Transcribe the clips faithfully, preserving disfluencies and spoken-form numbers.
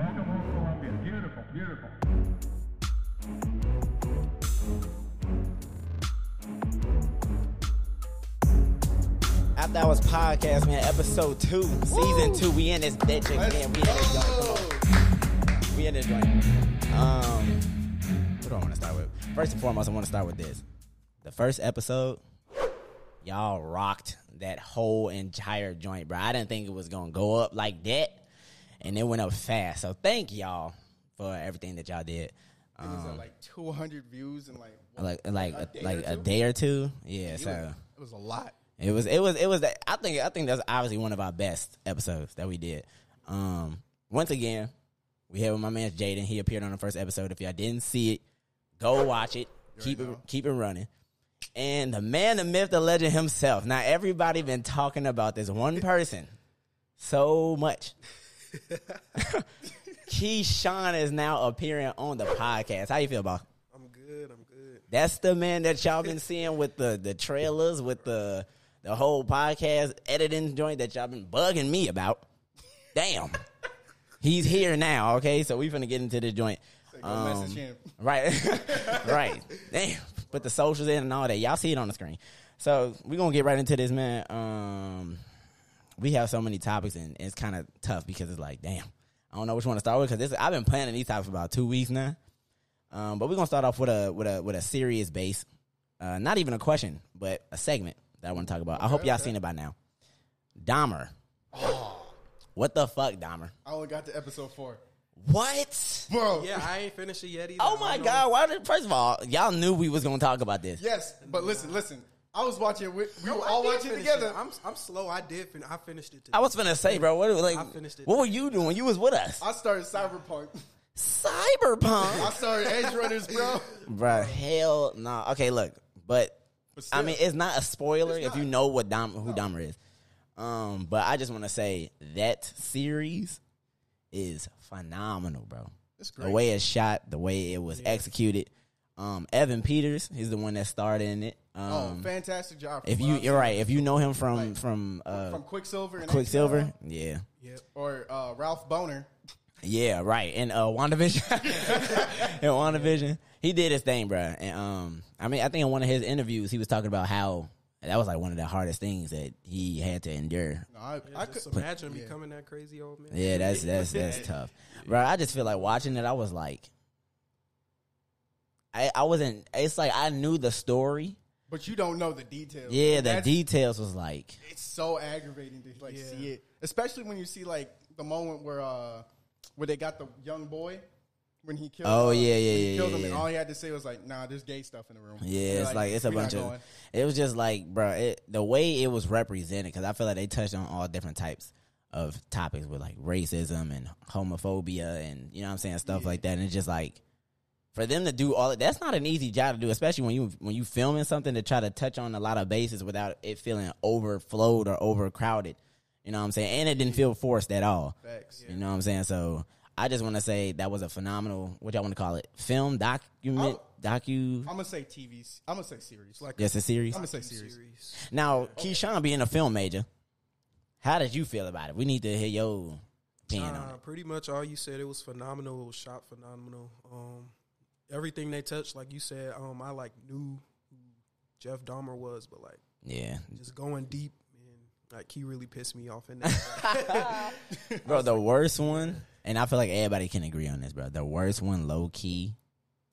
Welcome home, Columbia. Beautiful, beautiful. After I was podcast, man, episode two, season Woo! two, we in this ditch again. We in this joint. Come on. We in this joint. Um, what do I want to start with? First and foremost, I want to start with this. The first episode, y'all rocked that whole entire joint, bro. I didn't think it was gonna go up like that, and it went up fast. So thank y'all for everything that y'all did. It was um, like two hundred views in like what, like like a, a, like a day or two. Yeah, it so was, it was a lot. It was it was it was. That, I think I think that's obviously one of our best episodes that we did. Um, once again, we have my man Jaden. He appeared on the first episode. If y'all didn't see it, go watch it. You're keep right it now. keep it running. And the man, the myth, the legend himself. Now everybody been talking about this one person so much. Keyshawn is now appearing on the podcast. How you feel, bro? I'm good. I'm good. That's the man that y'all been seeing with the, the trailers, with the the whole podcast editing joint that y'all been bugging me about. Damn, he's here now. Okay, so we finna get into this joint. So um, message him. Right, right. Damn, put the socials in and all that. Y'all see it on the screen. So we gonna get right into this, man. Um, we have so many topics, and it's kind of tough because it's like, damn. I don't know which one to start with because I've been planning these topics for about two weeks now. Um, but we're gonna start off with a with a with a serious base, uh, not even a question, but a segment that I want to talk about. Okay, I hope y'all okay. seen it by now. Dahmer. Oh. What the fuck, Dahmer? I only got to episode four. What, bro? Yeah, I ain't finished it yet either. Oh my god! Why did? First of all, y'all knew we was gonna talk about this. Yes, but listen, listen. I was watching. We, we no, were all watching together. It. I'm I'm slow. I did. Fin- I finished it. Today. I was finna say, bro. What like? I finished it. What were you doing? You was with us. I started Cyberpunk. Cyberpunk. I started Edgerunners, bro. Bro, hell no. Nah. Okay, look, but, but still, I mean, it's not a spoiler if you know what Dom, who no. Dahmer is. Um, but I just want to say that series is phenomenal, bro. It's great. The way it's shot, the way it was yeah. executed. Um, Evan Peters, he's the one that starred in it. Um, oh, fantastic job! If you, you're right. If you know him from like, from uh, from Quicksilver, and Quicksilver, yeah, yeah, or uh, Ralph Boner, yeah, right. And uh, WandaVision, in WandaVision, he did his thing, bro. And um, I mean, I think in one of his interviews, he was talking about how that was like one of the hardest things that he had to endure. No, I, yeah, I could imagine yeah. becoming that crazy old man. Yeah, that's that's that's tough, bro. I just feel like watching it. I was like. I, I wasn't, it's like I knew the story. But you don't know the details. Yeah, the That's, details was like. It's so aggravating to like yeah. see it. Especially when you see like the moment where uh, where they got the young boy when he killed oh, him. Oh, yeah, yeah, he yeah. killed yeah, him yeah. and all he had to say was like, nah, there's gay stuff in the room. Yeah, it's like, like it's a bunch of, going. It was just like, bro, it, the way it was represented, because I feel like they touched on all different types of topics with like racism and homophobia and, you know what I'm saying, stuff yeah. like that. And it's just like. For them to do all that, that's not an easy job to do, especially when you when you filming something to try to touch on a lot of bases without it feeling overflowed or overcrowded. You know what I'm saying? And it didn't feel forced at all. Facts, yeah. You know what I'm saying? So I just want to say that was a phenomenal, what y'all want to call it, film document I'll, docu. I'm gonna say T V. I'm gonna say series. Like yes, a series. I'm gonna say series. Now, okay. Keyshawn being a film major, how did you feel about it? We need to hear your opinion uh, on it. Pretty much all you said. It was phenomenal. It was shot phenomenal. Um. Everything they touched, like you said, um, I like knew who Jeff Dahmer was, but like, yeah, just going deep, and like he really pissed me off in that. Bro, the like, worst one, and I feel like everybody can agree on this, bro. The worst one, low key,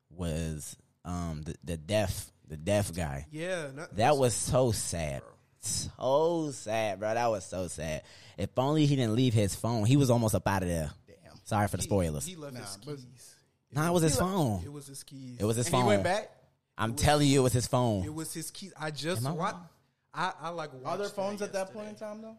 was um the the deaf the deaf guy. Yeah, not, that was so sad, bro. so sad, bro. That was so sad. If only he didn't leave his phone, he was almost up out of there. Damn. Sorry for the spoilers. He, he left nah, his keys. No, nah, it was his phone. It was his keys. It was his and phone. He went back. I'm was, telling you, it was his phone. It was his keys. I just watched. I, I like. Are there phones at that point in time though?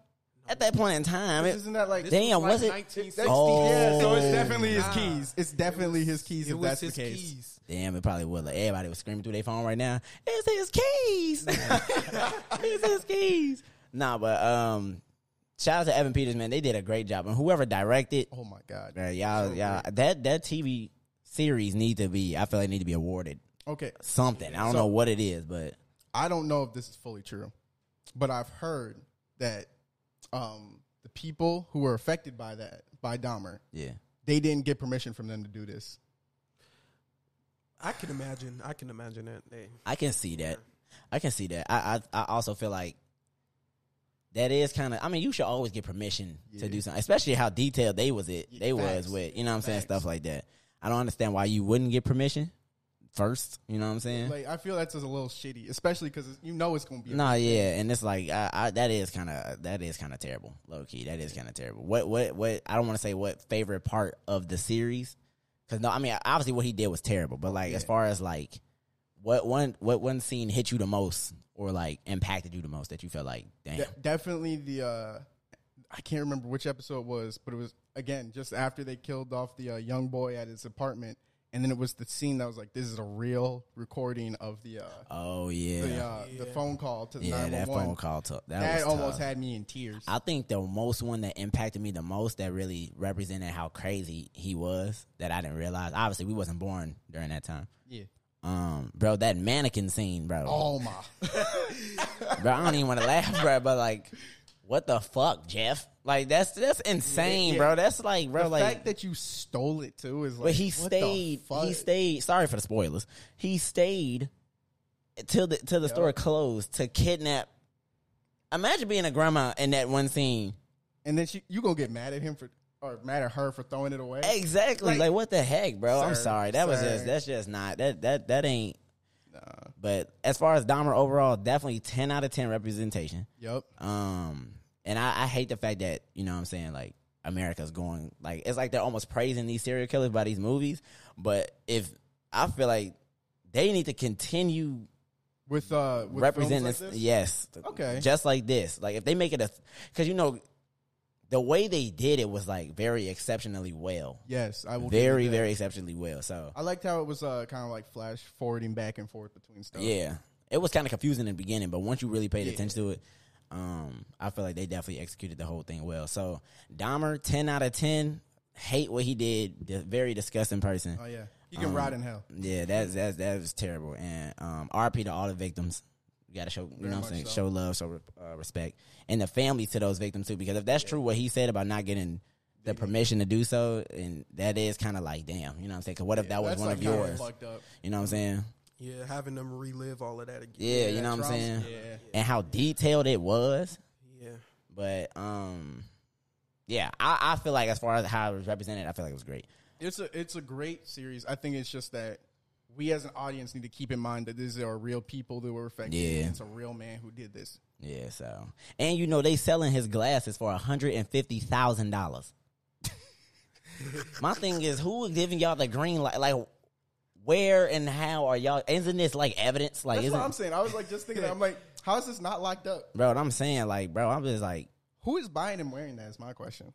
At that point in time, it, isn't that like damn? Was, like was it? Oh, yeah, so it's definitely his keys. It's definitely it was, his keys. It if was that's his the case. Keys. Damn, it probably would. Like everybody was screaming through their phone right now. It's his keys. It's his keys. Nah, but um. shout out to Evan Peters, man. They did a great job, and whoever directed, oh my god, man, y'all, y'all, that that T V series need to be. I feel like need to be awarded. Okay, something. I don't so, know what it is, but I don't know if this is fully true, but I've heard that um, the people who were affected by that by Dahmer, yeah, they didn't get permission from them to do this. I can imagine. I can imagine that. They, I can see yeah. that. I can see that. I, I, I also feel like that is kind of, I mean, you should always get permission yeah. to do something, especially how detailed they was it. Yeah, they facts. was with, you know what I'm saying? Facts. Stuff like that. I don't understand why you wouldn't get permission first, you know what I'm saying? Like, I feel that's just a little shitty, especially because you know it's gonna be. Nah, yeah, and it's like I, I, that is kind of that is kind of terrible, low key. That is kind of terrible. What what what? I don't want to say what favorite part of the series, because no, I mean obviously what he did was terrible, but like yeah. as far as like what one what one scene hit you the most or like impacted you the most that you felt like damn. De- definitely the uh, I can't remember which episode it was, but it was again just after they killed off the uh, young boy at his apartment. And then it was the scene that was like, this is a real recording of the uh, oh yeah. The, uh, yeah, the phone call to the yeah that phone call to, that, that was almost tough. Had me in tears. I think the most one that impacted me the most that really represented how crazy he was that I didn't realize. Obviously, we wasn't born during that time. Yeah, um, bro, that mannequin scene, bro. Oh my, bro, I don't even want to laugh, bro, but like. What the fuck, Jeff? Like that's that's insane, yeah, yeah. bro. That's like, bro, the like fact that you stole it too is like. But he stayed. He stayed. Sorry for the spoilers. He stayed till the till the yep. store closed to kidnap. Imagine being a grandma in that one scene, and then she, you gonna get mad at him for or mad at her for throwing it away. Exactly. Like, like what the heck, bro? Sir, I'm sorry. That sir. was just that's just not that that that ain't. Nah. But as far as Dahmer overall, definitely ten out of ten representation. Yep. Um. And I, I hate the fact that, you know what I'm saying, like, America's going, like, it's like they're almost praising these serial killers by these movies. But if, I feel like they need to continue with, uh, with representing films like this. Yes. Okay. Just like this. Like, if they make it a, because, you know, the way they did it was, like, very exceptionally well. Yes, I will. Very, very exceptionally well, so. I liked how it was uh, kind of, like, flash forwarding back and forth between stuff. Yeah. It was kind of confusing in the beginning, but once you really paid yeah. attention to it, Um, I feel like they definitely executed the whole thing well. So Dahmer, ten out of ten. Hate what he did. Very disgusting person. Oh yeah, he can um, rot in hell. Yeah, that's that's that was terrible. And um, R P to all the victims. You gotta show, you Very know what I'm saying, so. show love, show uh, respect, and the families to those victims too. Because if that's yeah. true, what he said about not getting the permission to do so, and that is kind of like, damn, you know what I'm saying? Because what if yeah, that was one like of yours? You know what I'm saying? Yeah, having them relive all of that again. Yeah, you know what I'm saying? Yeah. And how detailed it was. Yeah. But, um, yeah, I, I feel like as far as how it was represented, I feel like it was great. It's a it's a great series. I think it's just that we as an audience need to keep in mind that these are real people that were affected. Yeah. And it's a real man who did this. Yeah, so. And, you know, they selling his glasses for one hundred fifty thousand dollars. My thing is, who is giving y'all the green light? Like, where and how are y'all? Isn't this like evidence? Like, that's isn't, what I'm saying. I was like just thinking. I'm like, how is this not locked up, bro? What I'm saying, like, bro, I'm just like, who is buying and wearing that? Is my question.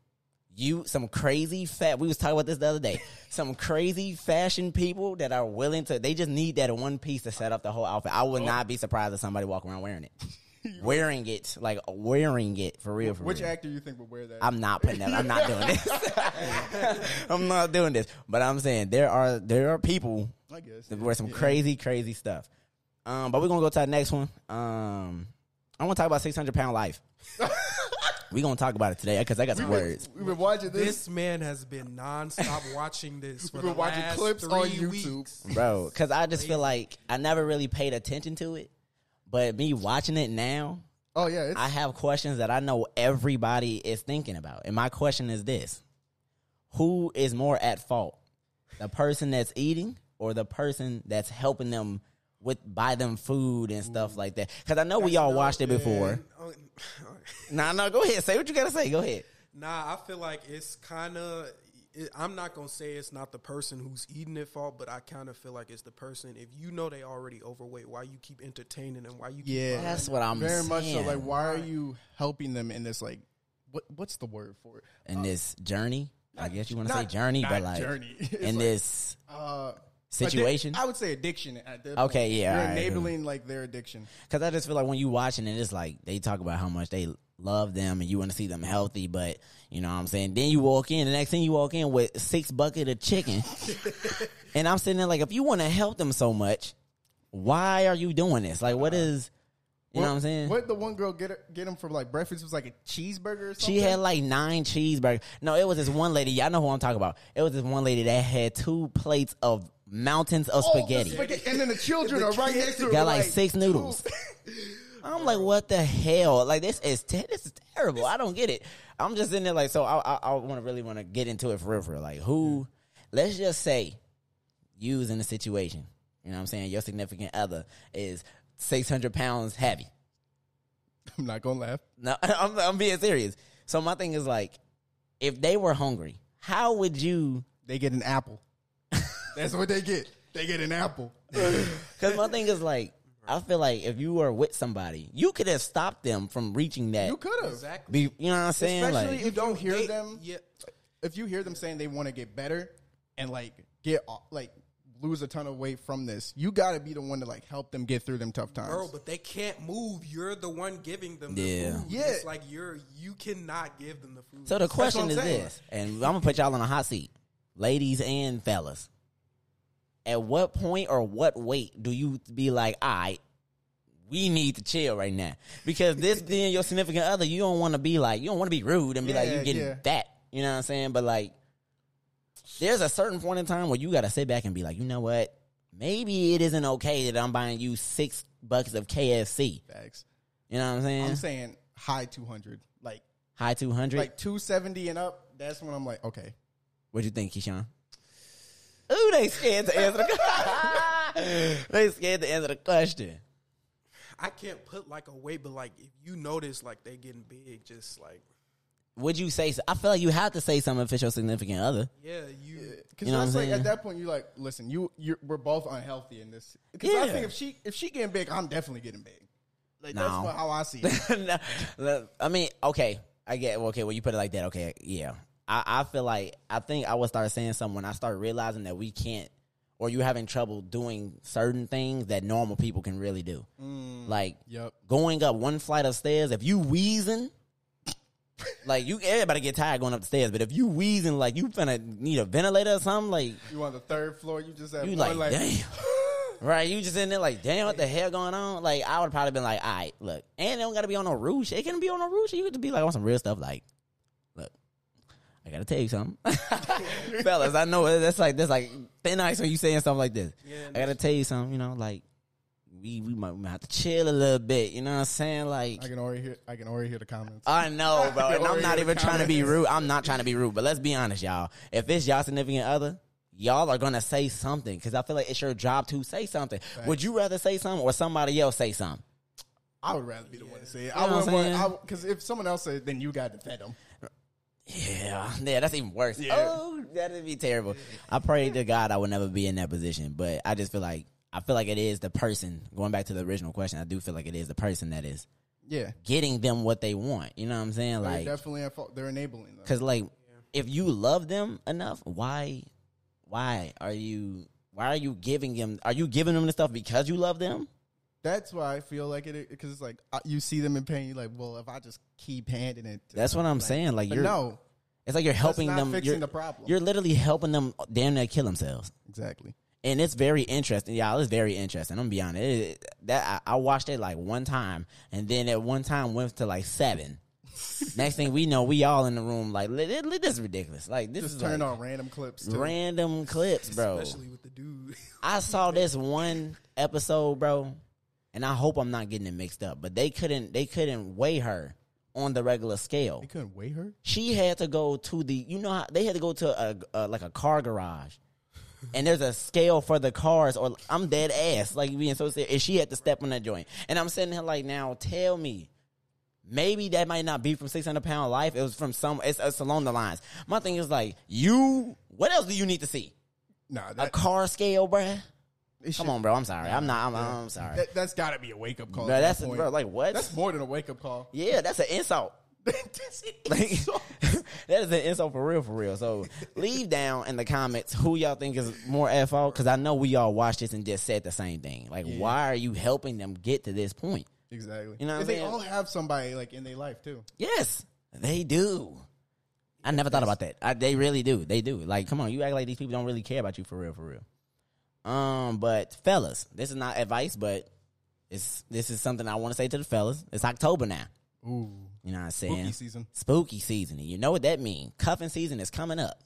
You some crazy fat. We was talking about this the other day. Some crazy fashion people that are willing to. They just need that one piece to set up the whole outfit. I would oh. not be surprised if somebody walk around wearing it. Wearing it, like wearing it for real. For Which real. actor you think would wear that? I'm not putting that. I'm not doing this. I'm not doing this. But I'm saying there are there are people I guess, that yeah. wear some yeah. crazy, crazy stuff. Um, but we're gonna go to the next one. Um, I want to talk about six hundred pound life. We're going to talk about it today because I got some we been, words. We've been watching this. This man has been nonstop watching this for We've been the watching last clips three on YouTube, weeks. Bro. Because I just feel like I never really paid attention to it. But me watching it now, oh yeah, it's- I have questions that I know everybody is thinking about. And my question is this. Who is more at fault? The person that's eating or the person that's helping them with buy them food and stuff Ooh. like that? Because I know that's we all no, watched it before. nah, no, go ahead. Say what you got to say. Go ahead. Nah, I feel like it's kind of... I'm not going to say it's not the person who's eating at fault, but I kind of feel like it's the person. If you know they already overweight, why you keep entertaining them? Why you keep Yeah, that's them? what I'm Very saying. Very much so. Like, why are you helping them in this, like, what what's the word for it? In um, this journey? Not, I guess you want to say journey, but, like, journey. in like, this uh, situation? Addi- I would say addiction. At that okay, point. yeah. You're right. enabling, like, their addiction. Because I just feel like when you watching it, it's like they talk about how much they love them and you want to see them healthy, but you know what I'm saying, then you walk in, the next thing you walk in with six bucket of chicken and I'm sitting there like, if you want to help them so much, why are you doing this? Like, what is, You what, know what I'm saying? What the one girl get her, get him for like breakfast? It was like a cheeseburger or something? She had like nine cheeseburgers. No, it was this one lady. Y'all know who I'm talking about. It was this one lady that had two plates of mountains of oh, spaghetti. The spaghetti. And then the children the are right next to her. Got like, like six noodles. I'm like, what the hell? Like, this is te- this is terrible. I don't get it. I'm just in there like, so I I, I want to really want to get into it for real, for real. Like, who, let's just say, you's in a situation. You know what I'm saying? Your significant other is six hundred pounds heavy. I'm not going to laugh. No, I'm, I'm being serious. So my thing is like, if they were hungry, how would you? They get an apple. That's what they get. They get an apple. Because my thing is like, I feel like if you were with somebody, you could have stopped them from reaching that. You could have. Exactly. You know what I'm saying? Especially like, if you don't hear they, them. Yeah. If you hear them saying they want to get better and like get like lose a ton of weight from this, you got to be the one to like help them get through them tough times. Bro, but they can't move. You're the one giving them the yeah. food. Yeah. It's like you're you cannot give them the food. So the question is saying. this, and I'm going to put y'all on a hot seat, ladies and fellas. At what point or what weight do you be like, all right, we need to chill right now? Because this being your significant other, you don't want to be like, you don't want to be rude and be yeah, like, you getting yeah. that. You know what I'm saying? But like, there's a certain point in time where you got to sit back and be like, you know what? Maybe it isn't okay that I'm buying you six buckets of K F C. Facts. You know what I'm saying? I'm saying high two hundred. Like, high two hundred? Like two seventy and up. That's when I'm like, okay. What'd you think, Keyshawn? Ooh, they scared to answer the question. They scared to answer the question. I can't put like a weight, but like if you notice like they getting big, just like. Would you say, I feel like you have to say something if it's your significant other. Yeah, you. Because yeah. you know like at that point, you're like, listen, you, you're, we're both unhealthy in this. Because yeah. I think if she if she getting big, I'm definitely getting big. Like no. That's what, how I see it. No, I mean, okay, I get. Okay, well, you put it like that. Okay, yeah. I, I feel like I think I would start saying something when I start realizing that we can't, or you're having trouble doing certain things that normal people can really do. Mm, like yep. going up one flight of stairs, if you wheezing, like you everybody get tired going up the stairs, but if you wheezing like you finna need a ventilator or something, like you on the third floor, you just have you like, like damn. Right, you just in there like, damn, what the hell going on? Like I would probably been like, all right, look. And it don't gotta be on no rude shit. It can be on no rude shit. You get to be like on some real stuff like I gotta tell you something. Fellas, I know that's like that's like thin ice when you saying something like this. Yeah, I gotta tell you something, you know, like we we might, we might have to chill a little bit, you know what I'm saying? Like I can already hear I can already hear the comments. I know, bro. I and I'm not even trying to be rude. I'm not trying to be rude, but let's be honest, y'all. If it's y'all significant other, y'all are gonna say something. Cause I feel like it's your job to say something. Thanks. Would you rather say something or somebody else say something? I would rather be the yeah. one to say it. You I would want because if someone else said it, then you gotta defend them. Yeah, yeah, that's even worse. Yeah. Oh, that'd be terrible. I pray to God I would never be in that position, but I just feel like I feel like it is the person. Going back to the original question, I do feel like it is the person that is, yeah, getting them what they want. You know what I'm saying? They're like definitely at fault. They're enabling them. Because like, yeah. if you love them enough, why, why are you, why are you giving them? Are you giving them the stuff because you love them? That's why I feel like it, because it's like you see them in pain. You're like, well, if I just keep handing it to That's them, what I'm like, saying. Like, you're no, it's like you're helping that's not them. Fixing you're, the problem. You're literally helping them damn near kill themselves. Exactly. And it's very interesting, y'all. It's very interesting. I'm gonna be honest. It, it, that I, I watched it like one time, and then at one time went to like seven. Next thing we know, we all in the room. Like, this is ridiculous. Like, this just is turn like, on random clips. Too. Random clips, bro. Especially with the dude. I saw this one episode, bro. And I hope I'm not getting it mixed up, but they couldn't they couldn't weigh her on the regular scale. They couldn't weigh her? She had to go to the, you know, how they had to go to a, a like a car garage, and there's a scale for the cars, or I'm dead ass, like being so serious, and she had to step on that joint. And I'm sitting here like, now tell me, maybe that might not be from six hundred pound life, it was from some, it's, it's along the lines. My thing is like, you, what else do you need to see? Nah, that- a car scale, bruh? It Come should, on, bro. I'm sorry. Yeah, I'm not. I'm, yeah. I'm sorry. That, that's got to be a wake up call. Bro, that's that a, bro, like what? That's more than a wake up call. Yeah, that's an insult. That's an insult. Like, that is an insult for real, for real. So leave down in the comments who y'all think is more at fault, because I know we all watched this and just said the same thing. Like, yeah. why are you helping them get to this point? Exactly. You know, what I'm they saying? All have somebody like in their life too. Yes, they do. I never thought about that. I, they really do. They do. Like, come on, you act like these people don't really care about you for real, for real. Um, but fellas, this is not advice, but It's this is something I want to say to the fellas. It's October now. Ooh. You know what I'm saying? Spooky season. Spooky season. And you know what that means. Cuffing season is coming up.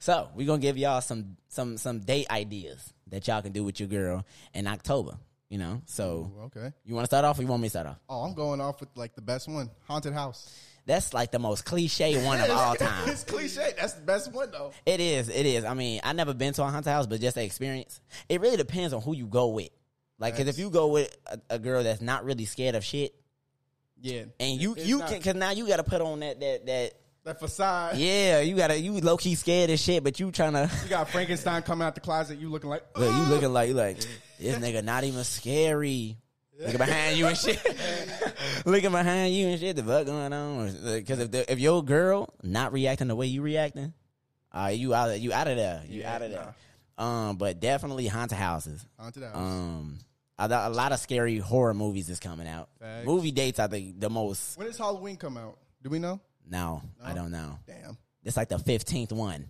So we're going to give y'all some some some date ideas that y'all can do with your girl in October. You know? So Ooh, okay. You want to start off or you want me to start off? Oh, I'm going off with like the best one. Haunted house. That's like the most cliche one of all time. It's cliche. That's the best one though. It is. It is. I mean, I've never been to a haunted house, but just the experience. It really depends on who you go with. Like, because nice. If you go with a, a girl that's not really scared of shit, yeah, and you it's you not, can because now you got to put on that that that that facade. Yeah, you gotta you low key scared as shit, but you trying to you got Frankenstein coming out the closet. You looking like look, you looking like you like this nigga not even scary. Looking behind you and shit. Looking behind you and shit. The fuck going on? Because if the, if your girl not reacting the way you reacting, uh, you out you out of there. You yeah, out of there. Nah. Um, but definitely haunted houses. Haunted houses. Um, a, a lot of scary horror movies is coming out. Facts. Movie dates are the the most. When does Halloween come out? Do we know? No, no? I don't know. Damn, it's like the fifteenth one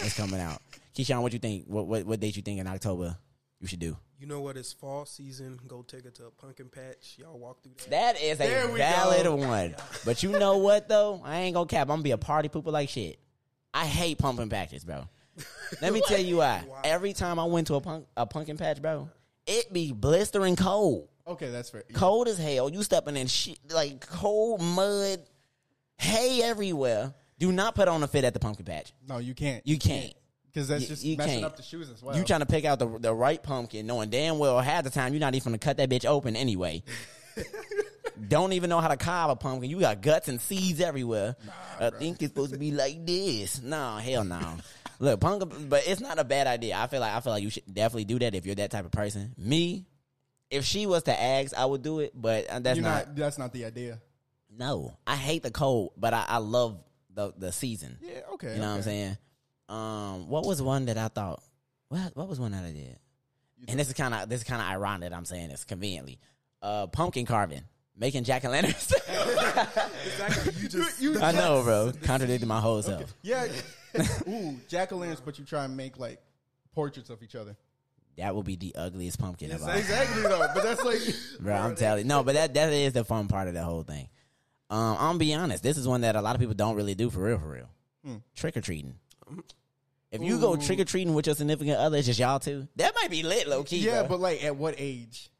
that's coming out. Keyshawn, what you think? What what what date you think in October you should do? You know what? It's fall season. Go take it to a pumpkin patch. Y'all walk through that. That is there a valid go. one. But you know what, though? I ain't gonna cap. I'm gonna be a party pooper like shit. I hate pumpkin patches, bro. Let me tell you why. Wow. Every time I went to a, punk, a pumpkin patch, bro, it be blistering cold. Okay, that's fair. Yeah. Cold as hell. You stepping in shit, like cold mud, hay everywhere. Do not put on a fit at the pumpkin patch. No, you can't. You can't. You can't. Because that's just you messing can't. up the shoes as well. You trying to pick out the the right pumpkin, knowing damn well half the time you're not even going to cut that bitch open anyway. Don't even know how to carve a pumpkin. You got guts and seeds everywhere. Nah, I bro. think it's supposed to be like this. No, hell no. Look, pumpkin, but it's not a bad idea. I feel like I feel like you should definitely do that if you're that type of person. Me, if she was to ask, I would do it, but that's not, not that's not the idea. No, I hate the cold, but I, I love the the season. Yeah, okay. You know okay. what I'm saying? Um, what was one that I thought? What what was one that I did? And this is kind of this is kind of ironic that I'm saying this conveniently. Uh, pumpkin carving, making jack o' lanterns. Exactly. You just, you, you I just, know, bro. Contradicted my whole self. Okay. Yeah. Ooh, jack o' lanterns, but you try and make like portraits of each other. That would be the ugliest pumpkin yes, of all. Exactly though, but that's like, bro, I'm telling you, no, but that that is the fun part of the whole thing. Um, I'm gonna be honest. This is one that a lot of people don't really do for real, for real. Hmm. Trick or treating. If you Ooh. go trick or treating with your significant other, it's just y'all two. That might be lit, low key. Yeah, bro. But like, at what age?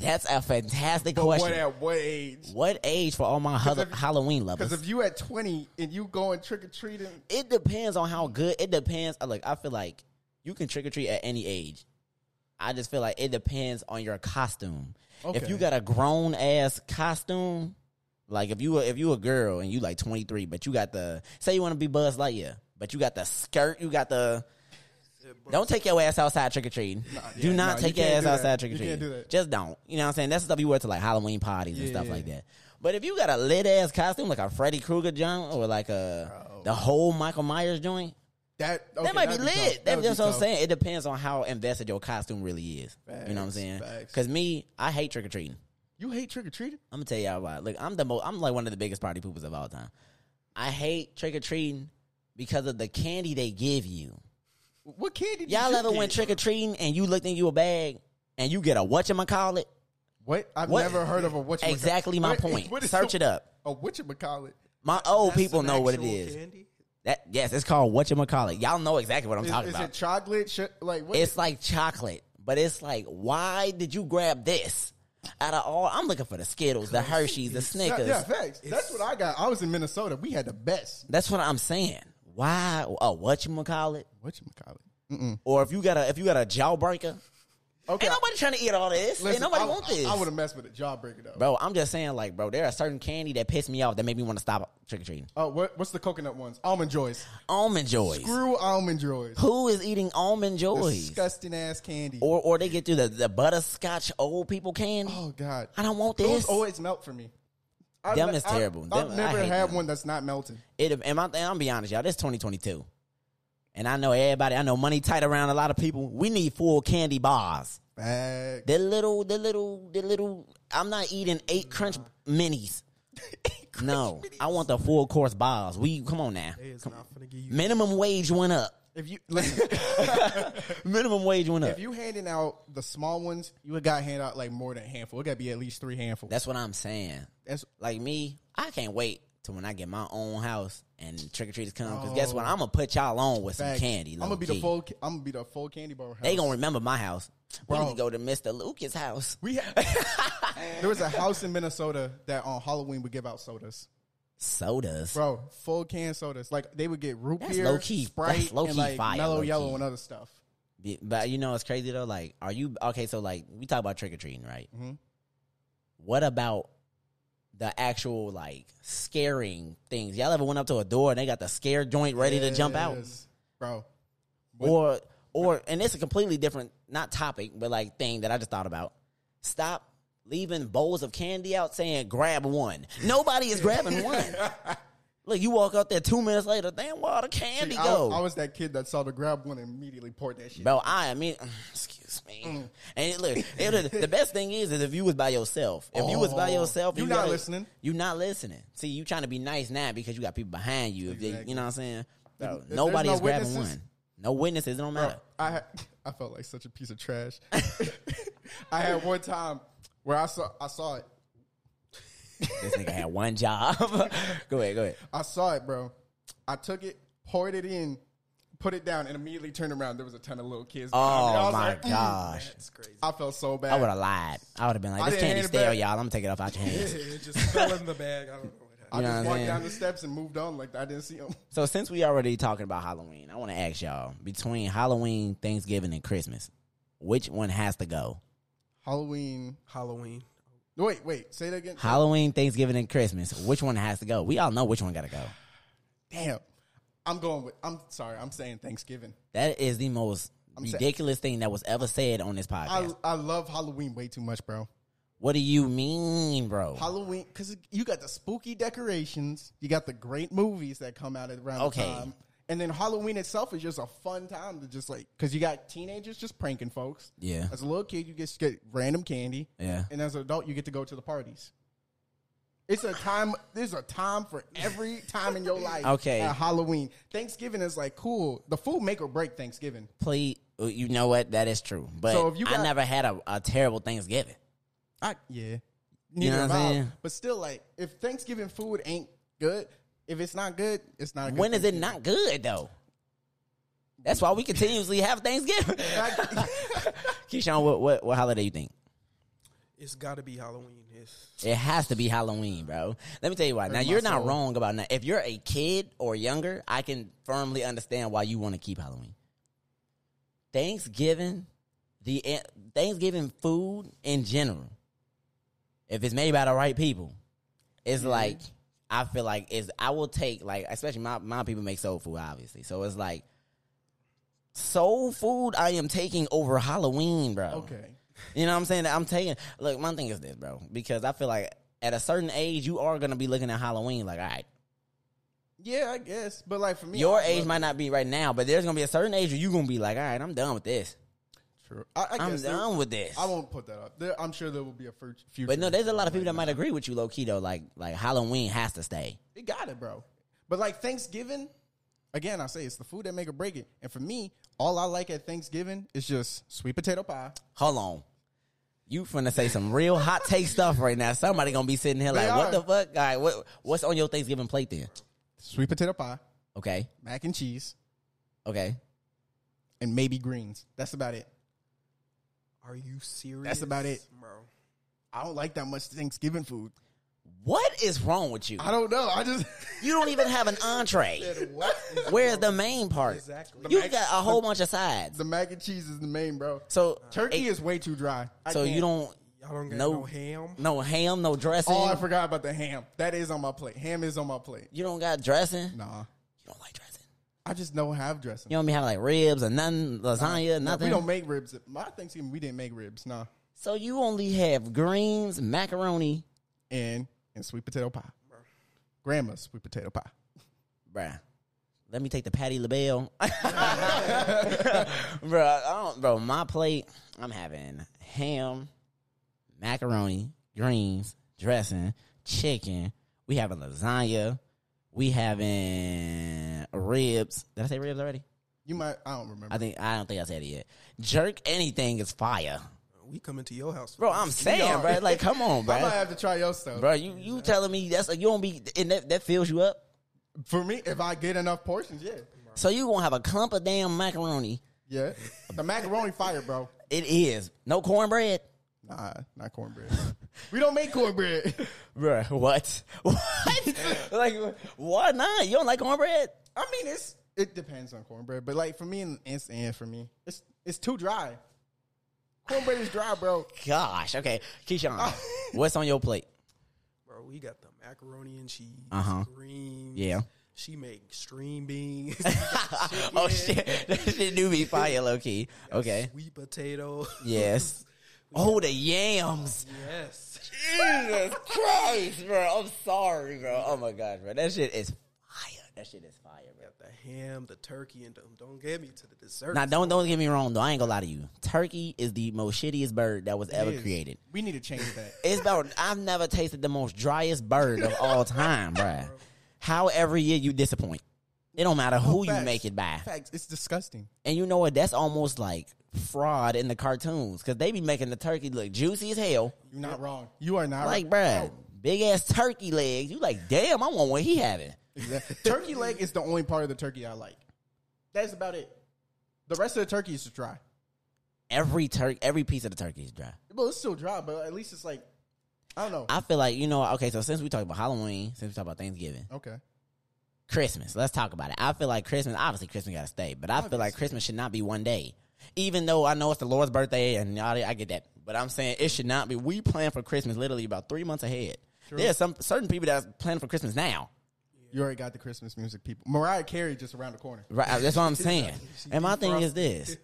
That's a fantastic but question. What at what age? What age for all my ho- if, Halloween lovers? Because if you at twenty and you going trick or treating, it depends on how good. It depends. Like I feel like you can trick or treat at any age. I just feel like it depends on your costume. Okay. If you got a grown ass costume, like if you were, if you a girl and you like twenty three, but you got the say you want to be Buzz Lightyear. But you got the skirt, you got the... Don't take your ass outside trick-or-treating. Nah, yeah, do not nah, take you your ass outside trick-or-treating. Do Just don't. You know what I'm saying? That's the stuff you wear to, like, Halloween parties yeah, and stuff yeah. like that. But if you got a lit-ass costume, like a Freddy Krueger joint or like a Bro. the whole Michael Myers joint, that, okay, that might be lit. That's what I'm saying. It depends on how invested your costume really is. Facts, you know what I'm saying? Because me, I hate trick-or-treating. You hate trick-or-treating? I'm going to tell y'all why. Look, I'm, the mo- I'm like one of the biggest party poopers of all time. I hate trick-or-treating. Because of the candy they give you. What candy did y'all you ever get? Went trick-or-treating and you looked in you a bag and you get a whatchamacallit? What? I've what? never heard of a whatchamacallit. Exactly my what, point. What Search the, it up. A whatchamacallit? My old That's people know what it is. Candy? That Yes, it's called whatchamacallit. Y'all know exactly what I'm is, talking is about. Is it chocolate? Sh- like what It's is? like chocolate. But it's like, why did you grab this? Out of all, I'm looking for the Skittles, the Hershey's, the Snickers. Yeah, facts. That's what I got. I was in Minnesota. We had the best. That's what I'm saying. Why? Oh, whatchamacallit? Whatchamacallit? Mm-mm. Or if you got a if you got a jawbreaker, okay. Ain't nobody trying to eat all this. Listen, ain't nobody I, want this. I, I would have messed with a jawbreaker though, bro. I'm just saying, like, bro, there are certain candy that piss me off that make me want to stop trick or treating. Oh, what, what's the coconut ones? Almond Joys. Almond Joys. Screw Almond Joys. Who is eating Almond Joys? Disgusting ass candy. Or or they get through the the butterscotch old people candy. Oh God, I don't want this. Those always melt for me. I, them is I, terrible. I, I've them, never had them. one that's not melting. It and I'm gonna be honest, y'all. This twenty twenty-two, and I know everybody. I know money tight around a lot of people. We need full candy bars. Back. The little, the little, the little. I'm not eating eight crunch minis. eight crunch no, minis. I want the full course bars. We come on now. Hey, it's come, not finna give you minimum wage went up. If you listen, minimum wage went up. If you handing out the small ones, you would gotta hand out like more than a handful. It gotta be at least three handfuls. That's what I'm saying. That's like me. I can't wait to when I get my own house and trick or treaters come. Because oh, guess what? I'm gonna put y'all on with facts. Some candy. I'm gonna be G. the full. I'm gonna be the full candy bar. House. They gonna remember my house. Bro. We need to go to Mister Lucas' house. We ha- there was a house in Minnesota that on Halloween would give out sodas. Sodas, bro, full can sodas. Like they would get root that's beer, low key. Sprite, that's low key and like fire, mellow low yellow key. And other stuff. But you know, it's crazy though. Like, are you okay? So, like, we talk about trick or treating, right? Mm-hmm. What about the actual like scaring things? Y'all ever went up to a door and they got the scare joint ready yes, to jump out, bro? What? Or, or, and it's a completely different, not topic, but like thing that I just thought about. Stop. Leaving bowls of candy out saying grab one. Nobody is grabbing one. Look, you walk out there two minutes later, damn, where all the candy See, go? I, I was that kid that saw the grab one and immediately poured that shit. Bro, I, I mean, excuse me. Mm. And look, it, the best thing is, is if you was by yourself. If oh, you was by yourself. You're you not gotta, listening. You're not listening. See, you trying to be nice now because you got people behind you. If exactly. they, you know what I'm saying? Bro, if, if nobody is no grabbing witnesses, one. No witnesses, it don't matter. Bro, I, I felt like such a piece of trash. I had one time. Where I saw I saw it. This nigga had one job. Go ahead, go ahead. I saw it, bro. I took it, poured it in, put it down, and immediately turned around. There was a ton of little kids. Oh, my like, gosh. Mm. That's crazy. I felt so bad. I would have lied. I would have been like, this candy's stale, y'all. I'm going to take it off out your hands. It just fell in the bag. I don't know what happened. I you just walked down the steps and moved on like I didn't see them. So since we already talking about Halloween, I want to ask y'all, between Halloween, Thanksgiving, and Christmas, which one has to go? Halloween, Halloween. Wait, wait. Say that again. Halloween, Thanksgiving, and Christmas. Which one has to go? We all know which one got to go. Damn. I'm going with, I'm sorry. I'm saying Thanksgiving. That is the most I'm ridiculous saying, thing that was ever said on this podcast. I, I love Halloween way too much, bro. What do you mean, bro? Halloween, because you got the spooky decorations. You got the great movies that come out around okay. the time. And then Halloween itself is just a fun time to just like, because you got teenagers just pranking folks. Yeah. As a little kid, you just get random candy. Yeah. And as an adult, you get to go to the parties. It's a time, there's a time for every time in your life. Okay. At Halloween. Thanksgiving is like, cool. The food make or break Thanksgiving. Please, you know what? That is true. But so if you got, I never had a, a terrible Thanksgiving. I Yeah. Neither you know what I'm saying? But still, like, if Thanksgiving food ain't good, if it's not good, it's not good. When is it not good, though? That's why we continuously have Thanksgiving. Keyshawn, what, what what holiday you think? It's got to be Halloween. It's- it has to be Halloween, bro. Let me tell you why. Now, you're not wrong about that. If you're a kid or younger, I can firmly understand why you want to keep Halloween. Thanksgiving, the Thanksgiving food in general, if it's made by the right people, it's mm-hmm. like... I feel like is I will take like especially my, my people make soul food obviously, so it's like soul food I am taking over Halloween, bro. Okay, you know what I'm saying? I'm taking look. My thing is this, bro, because I feel like at a certain age you are gonna be looking at Halloween like all right. Yeah, I guess, but like for me, your age might not be right now, but there's gonna be a certain age where you are gonna be like all right, I'm done with this. True, I, I I'm guess done there, with this. I won't put that up. There, I'm sure there will be a future. But no, there's a lot of people that might agree with you, low key though. Like, like Halloween has to stay. It got it, bro. But like Thanksgiving, again, I say it's the food that make or break it. And for me, all I like at Thanksgiving is just sweet potato pie. Hold on, you finna say some real hot take stuff right now. Somebody gonna be sitting here like, they what are. The fuck? All right, what what's on your Thanksgiving plate then? Sweet potato pie. Okay. Mac and cheese. Okay. And maybe greens. That's about it. Are you serious? That's about it, bro. I don't like that much Thanksgiving food. What is wrong with you? I don't know. I just you don't even have an entree. Where's the main part? Exactly. You got a whole the, bunch of sides. The mac and cheese is the main, bro. So uh, turkey it, is way too dry. I so can't. you don't. Y'all don't get no, no ham. No ham. No dressing. Oh, I forgot about the ham. That is on my plate. Ham is on my plate. You don't got dressing? Nah. You don't like dressing. I just don't have dressing. You don't be having like ribs or nothing, lasagna, nah, nothing. We don't make ribs. My Thanksgiving, we didn't make ribs, nah. So you only have greens, macaroni, and and sweet potato pie. Bruh. Grandma's sweet potato pie. Bruh, let me take the Patty LaBelle. bro, I don't, bro, my plate. I'm having ham, macaroni, greens, dressing, chicken. We having lasagna. We having ribs. Did I say ribs already? You might. I don't remember. I think I don't think I said it yet. Jerk anything is fire. We coming to your house, bro. I'm saying, bro. Like, come on, bro. I might have to try your stuff, bro. You you telling me that's like, you don't be and that, that fills you up. For me, if I get enough portions, yeah. So you gonna have a clump of damn macaroni? Yeah, the macaroni fire, bro. It is no cornbread. Nah, not cornbread. We don't make cornbread, bro. What? What? Like, why not? You don't like cornbread? I mean, it's it depends on cornbread, but like for me, and and for me, it's it's too dry. Cornbread is dry, bro. Gosh. Okay, Keyshawn, what's on your plate? Bro, we got the macaroni and cheese, uh-huh. greens. Yeah. She makes string beans. Oh, shit. That shit do be fire, low-key. Okay. Sweet potato. Yes. Oh, the yams. Yes. Jesus Christ, bro. I'm sorry, bro. Oh, my God, bro. That shit is fire. That shit is fire, bro. Got the ham, the turkey, and don't, don't get me to the dessert. Now, don't don't get me wrong, though. I ain't gonna lie to you. Turkey is the most shittiest bird that was it ever is. created. We need to change that. It's about, I've never tasted the most driest bird of all time, bro. How every year you disappoint. It don't matter who no, you make it by. Facts. It's disgusting. And you know what? That's almost like fraud in the cartoons because they be making the turkey look juicy as hell. You're not wrong. You are not like, right. Like, bro, big-ass turkey legs. You like, damn, I want what he having. Exactly. Turkey leg is the only part of the turkey I like. That's about it. The rest of the turkey is dry. Every turkey, every piece of the turkey is dry. Well, it's still dry, but at least it's like, I don't know. I feel like, you know, okay, so since we talked about Halloween, since we talked about Thanksgiving. Okay. Christmas, let's talk about it. I feel like Christmas, obviously Christmas got to stay, but I obviously. feel like Christmas should not be one day. Even though I know it's the Lord's birthday and I get that, but I'm saying it should not be. We plan for Christmas literally about three months ahead. True. There's some certain people that's planning for Christmas now. You already got the Christmas music people. Mariah Carey just around the corner. Right, that's what I'm saying. And my thing is this.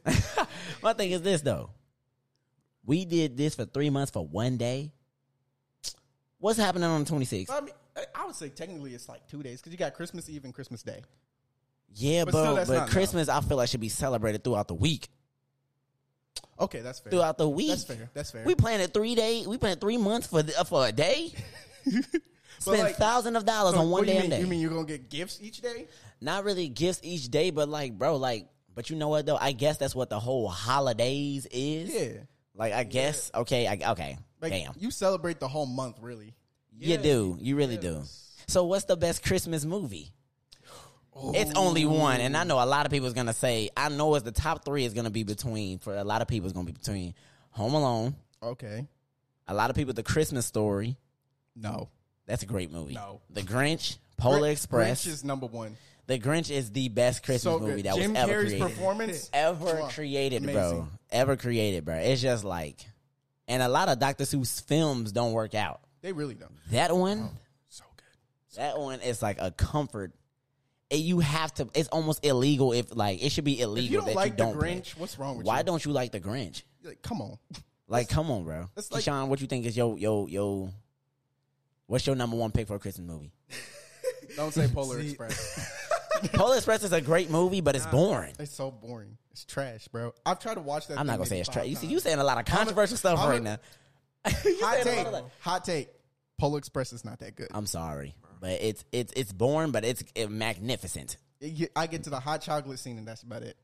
My thing is this, though. We did this for three months for one day. What's happening on the twenty-sixth? I mean, I would say technically it's like two days because you got Christmas Eve and Christmas Day. Yeah, but, bro, still, but Christmas, enough. I feel like, should be celebrated throughout the week. Okay, that's fair. Throughout the week. That's fair. That's fair. We planned it three days. We planned three months for, the, uh, for a day. Spend like, thousands of dollars so on one damn day. You mean you're going to get gifts each day? Not really gifts each day, but like, bro, like, but you know what, though? I guess that's what the whole holidays is. Yeah. Like, I yeah. guess, okay, I, okay, like, damn. You celebrate the whole month, really. Yeah. You do. You really yes. do. So what's the best Christmas movie? Ooh. It's only one, and I know a lot of people is going to say, I know it's the top three is going to be between, for a lot of people, it's going to be between Home Alone. Okay. A lot of people, The Christmas Story. No. That's a great movie. No. The Grinch, Polar Grinch, Express. Grinch is number one. The Grinch is the best Christmas so movie that Jim was ever Carrey's created. Performance ever oh, created, amazing. bro. Ever created, bro. It's just like, and a lot of Doctor Seuss films don't work out. They really don't. That one, oh, so good. So that good. one is like a comfort. And you have to. It's almost illegal if like it should be illegal. If you don't that like you don't the Grinch. Play. What's wrong with Why you? Why don't you like the Grinch? Like, come on, like that's, come on, bro. Like, Keyshawn, what you think is yo yo yo? What's your number one pick for a Christmas movie? Don't say Polar Express. Polar Express is a great movie, but it's nah, boring. It's so boring. It's trash, bro. I've tried to watch that. I'm not gonna say it's trash. You see, you saying a lot of controversial a, stuff I'm right a, now. Hot take. Like, hot take. Polar Express is not that good. I'm sorry, but it's it's it's boring, but it's it magnificent. It, I get to the hot chocolate scene, and that's about it.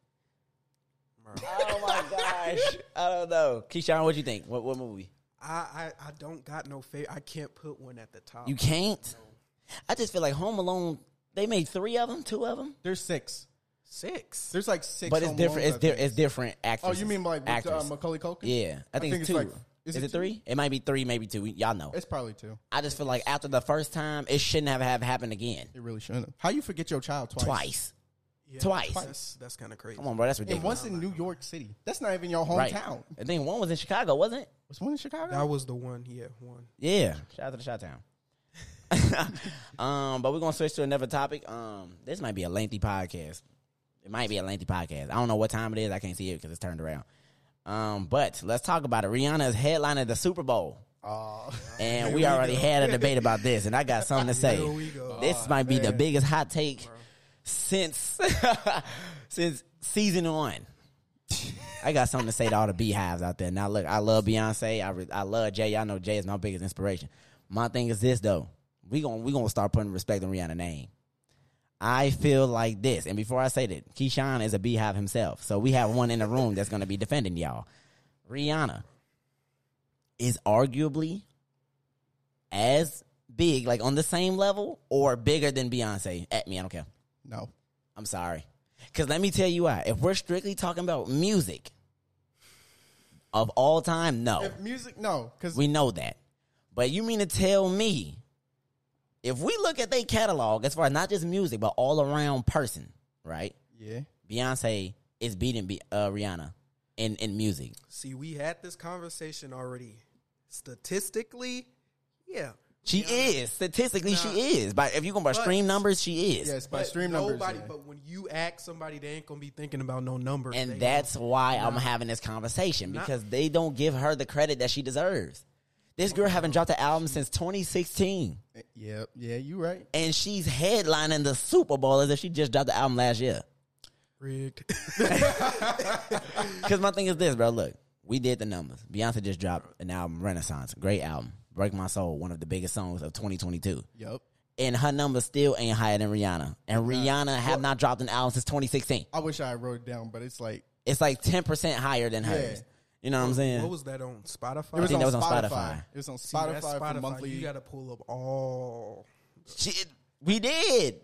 Oh my gosh! I don't know, Keyshawn. What you think? What what movie? I, I, I don't got no favorite. I can't put one at the top. You can't? No. I just feel like Home Alone, they made three of them, two of them? There's six. Six? There's like six But it's Home different It's, di it's different actors. Oh, you mean like with, uh, Macaulay Culkin? Yeah. I think, I think it's, it's two. Like, is, is it, it three? It might be three, maybe two. Y'all know. It's probably two. I just feel like after the first time, it shouldn't have, have happened again. It really shouldn't have. How you forget your child twice? Twice. Yeah, twice. That's, that's kind of crazy. Come on, bro. That's ridiculous. And once in New York City. That's not even your hometown. Right. And then one was in Chicago, wasn't it? Was one in Chicago? That was the one. Yeah, one. Yeah. Shout out to the Chi-Town. um, but we're going to switch to another topic. Um, This might be a lengthy podcast. It might be a lengthy podcast. I don't know what time it is. I can't see it because it's turned around. Um, But let's talk about it. Rihanna is headlining the Super Bowl. Oh, and we already we had a debate about this, and I got something to say. This oh, might man. be the biggest hot take Bro. Since since season one. I got something to say to all the beehives out there. Now, look, I love Beyonce. I, re I love Jay. Y'all know Jay is my biggest inspiration. My thing is this, though. We're going we gonna start putting respect on Rihanna's name. I feel like this. And before I say that, Keyshawn is a beehive himself. So we have one in the room that's going to be defending y'all. Rihanna is arguably as big, like on the same level, or bigger than Beyonce. At me, I don't care. No. I'm sorry. Because let me tell you why. If we're strictly talking about music of all time, no. If music, no. Cause we know that. But you mean to tell me, if we look at their catalog, as far as not just music, but all around person, right? Yeah. Beyonce is beating Be- uh, Rihanna in, in music. See, we had this conversation already. Statistically, yeah. She Beyonce. is. Statistically, nah. she is. By, if you're going by but, stream numbers, she is. Yes, by but stream nobody, numbers. Yeah. But when you ask somebody, they ain't going to be thinking about no numbers. And that's why nah. I'm having this conversation, because nah. they don't give her the credit that she deserves. This girl haven't dropped an album since twenty sixteen. Yeah, yeah, you right. And she's headlining the Super Bowl as if she just dropped the album last year. Rigged. Because my thing is this, bro. Look, we did the numbers. Beyonce just dropped an album, Renaissance. Great album. Break My Soul, one of the biggest songs of twenty twenty-two. Yep. And her numbers still ain't higher than Rihanna. And Rihanna uh, have well, not dropped an album since twenty sixteen. I wish I wrote it down, but it's like... It's like ten percent higher than hers. Yeah. You know what, what I'm saying? What was that on Spotify? It was I think on that was on Spotify. Spotify. It was on Spotify, See, Spotify for monthly. You got to pull up all. Shit, we did.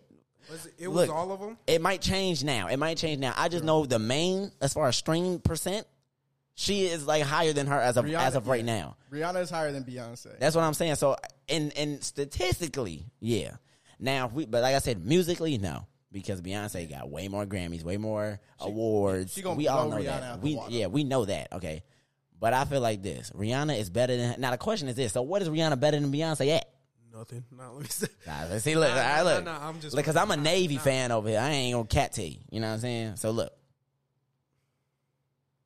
Was it it Look, was all of them? It might change now. It might change now. I just sure. know the main, as far as stream percent, she is like higher than her as of Rihanna, as of right yeah. now. Rihanna is higher than Beyonce. That's what I'm saying. So, and and statistically, yeah. Now, we, but like I said, musically, no. Because Beyonce got way more Grammys, way more she, awards. She gonna we blow all know Rihanna that. Out we, the water. Yeah, we know that. Okay, but I feel like this: Rihanna is better than. Now the question is this: so what is Rihanna better than Beyonce at? Nothing. No, let me see. Nah, let's see. Look, nah, I look. Nah, nah, I'm just because I'm a Navy nah. fan over here. I ain't gonna cat tea. You know what I'm saying? So look,